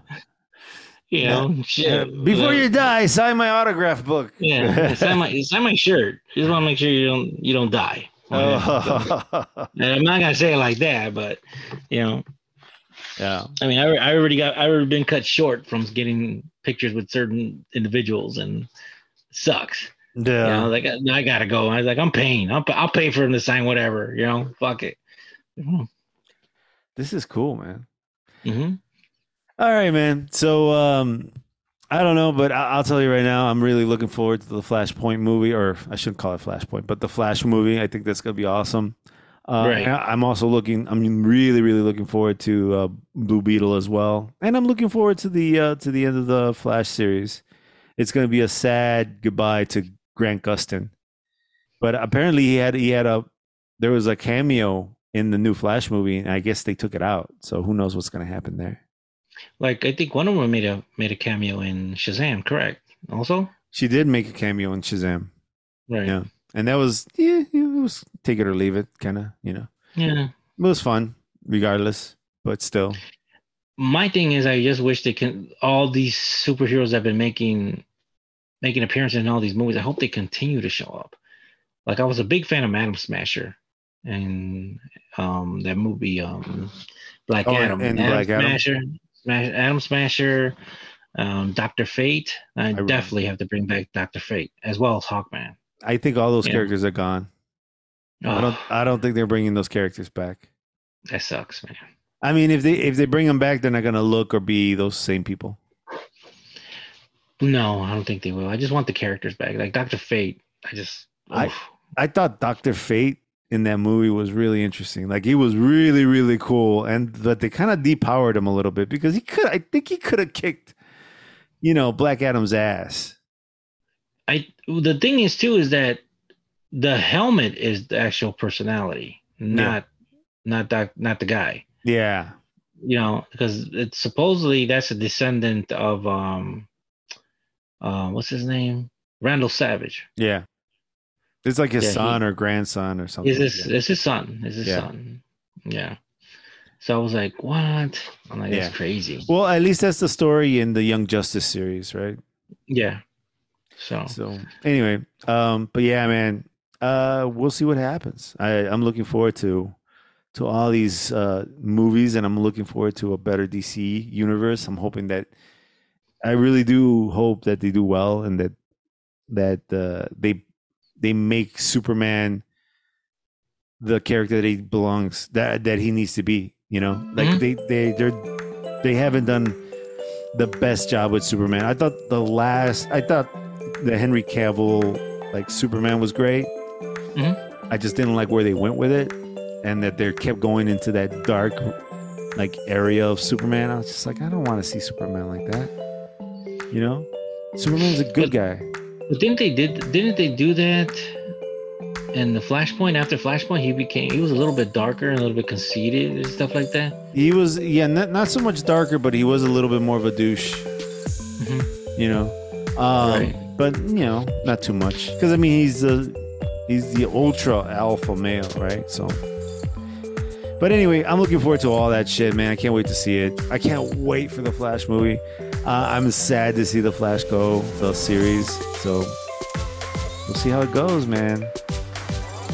You know, yeah. Shit. Before you die, sign my autograph book. Yeah, sign my sign my shirt. Just want to make sure you don't you don't die. Oh. And I'm not gonna say it like that, but you know, yeah. I mean, I, I already got I already been cut short from getting pictures with certain individuals, and it sucks. Yeah, you know, like I, I gotta go. I was like, I'm paying. I'll I'll pay for him to sign whatever. You know, fuck it. This is cool, man. Mm-hmm. All right, man. So um, I don't know, but I- I'll tell you right now, I'm really looking forward to the Flashpoint movie, or I shouldn't call it Flashpoint, but the Flash movie. I think that's going to be awesome. Uh, right. I'm also looking. I'm really, really looking forward to uh, Blue Beetle as well, and I'm looking forward to the uh, to the end of the Flash series. It's going to be a sad goodbye to Grant Gustin, but apparently he had he had a there was a cameo in the new Flash movie, and I guess they took it out. So who knows what's going to happen there? Like, I think Wonder Woman made a made a cameo in Shazam, correct? Also, she did make a cameo in Shazam, right? Yeah. And that was, yeah, it was take it or leave it, kind of, you know. Yeah. It was fun, regardless, but still. My thing is, I just wish they can, all these superheroes that have been making, making appearances in all these movies, I hope they continue to show up. Like, I was a big fan of Atom Smasher and um, that movie, um, Black oh, Adam. And, and Adam Black Smasher, Adam. Smash, Adam Smasher, um, Doctor Fate. I, I definitely really. have to bring back Doctor Fate, as well as Hawkman. I think all those yeah. characters are gone. Oh. I don't. I don't think they're bringing those characters back. That sucks, man. I mean, if they if they bring them back, they're not gonna look or be those same people. No, I don't think they will. I just want the characters back, like Doctor Fate. I just. I, I thought Doctor Fate in that movie was really interesting. Like, he was really really cool, and but they kind of depowered him a little bit because he could. I think he could have kicked, you know, Black Adam's ass. I, the thing is too is that the helmet is the actual personality, not yeah. not doc, not the guy. Yeah, you know, because it's supposedly that's a descendant of um, uh, what's his name, Randall Savage. Yeah, it's like his yeah, son he, or grandson or something. It's his, it's his son. It's his yeah. son. Yeah. So I was like, what? I'm like, yeah. that's crazy. Well, at least that's the story in the Young Justice series, right? Yeah. So. so anyway, um, but yeah, man, uh, we'll see what happens. I, I'm looking forward to to all these uh, movies, and I'm looking forward to a better D C universe. I'm hoping that I really do hope that they do well, and that that uh, they they make Superman the character that he belongs that that he needs to be. You know, like mm-hmm. they they they're they haven't done the best job with Superman. I thought the last I thought. the Henry Cavill like Superman was great. Mm-hmm. I just didn't like where they went with it, and that they kept going into that dark like area of Superman. I was just like, I don't want to see Superman like that. You know, Superman's a good but, guy. But didn't they did didn't they do that in the Flashpoint? After Flashpoint, he became he was a little bit darker and a little bit conceited and stuff like that. He was yeah, not not so much darker, but he was a little bit more of a douche. Mm-hmm. You know. Um, right. But, you know, not too much. Because, I mean, he's the, he's the ultra alpha male, right? So, but anyway, I'm looking forward to all that shit, man. I can't wait to see it. I can't wait for the Flash movie. Uh, I'm sad to see the Flash go, the series. So, we'll see how it goes, man.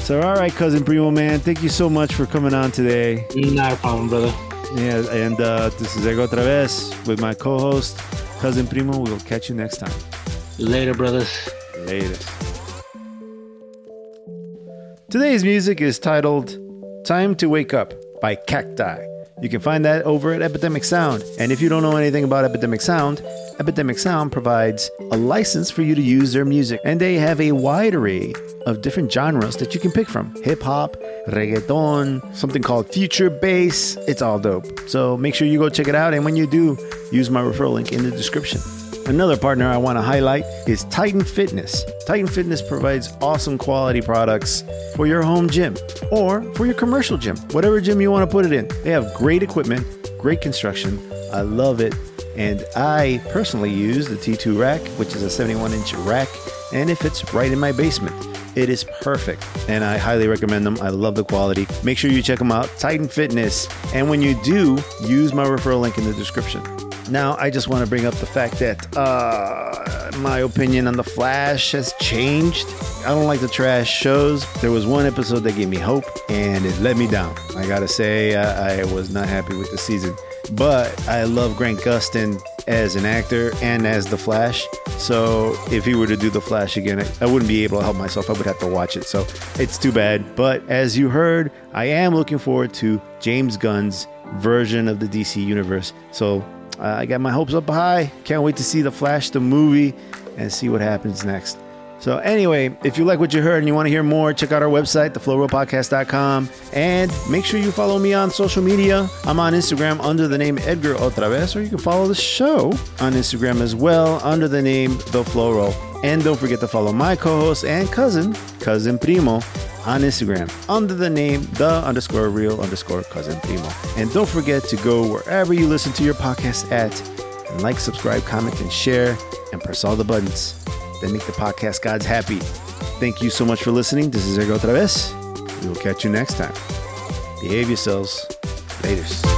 So, all right, Cousin Primo, man. Thank you so much for coming on today. Not a problem, brother. Yeah, and uh, this is Edgar Otravez with my co-host, Cousin Primo. We'll catch you next time. Later, brothers. Later. Today's music is titled Time to Wake Up by Cacti. You can find that over at Epidemic Sound. And if you don't know anything about Epidemic Sound, Epidemic Sound provides a license for you to use their music. And they have a wide array of different genres that you can pick from. Hip-hop, reggaeton, something called future bass. It's all dope. So make sure you go check it out. And when you do, use my referral link in the description. Another partner I want to highlight is Titan Fitness. Titan Fitness provides awesome quality products for your home gym or for your commercial gym, whatever gym you want to put it in. They have great equipment, great construction. I love it. And I personally use the T two rack, which is a seventy-one inch rack, and it fits right in my basement. It is perfect, and I highly recommend them. I love the quality. Make sure you check them out, Titan Fitness. And when you do, use my referral link in the description. Now, I just want to bring up the fact that uh, my opinion on The Flash has changed. I don't like the trash shows. There was one episode that gave me hope, and it let me down. I gotta say, I, I was not happy with the season. But I love Grant Gustin as an actor and as The Flash. So if he were to do The Flash again, I, I wouldn't be able to help myself. I would have to watch it. So it's too bad. But as you heard, I am looking forward to James Gunn's version of the D C Universe. So Uh, I got my hopes up high. Can't wait to see The Flash, the movie, and see what happens next. So anyway, if you like what you heard and you want to hear more, check out our website, the flow roll podcast dot com. And make sure you follow me on social media. I'm on Instagram under the name Edgar Otravez, or you can follow the show on Instagram as well under the name The Flow Roll. And don't forget to follow my co-host and cousin, Cousin Primo, on Instagram under the name the underscore real underscore cousin Primo. And don't forget to go wherever you listen to your podcast at and like, subscribe, comment, and share, and press all the buttons that make the podcast gods happy. Thank you so much for listening. This is Edgar Otravez. We will catch you next time. Behave yourselves. Laters.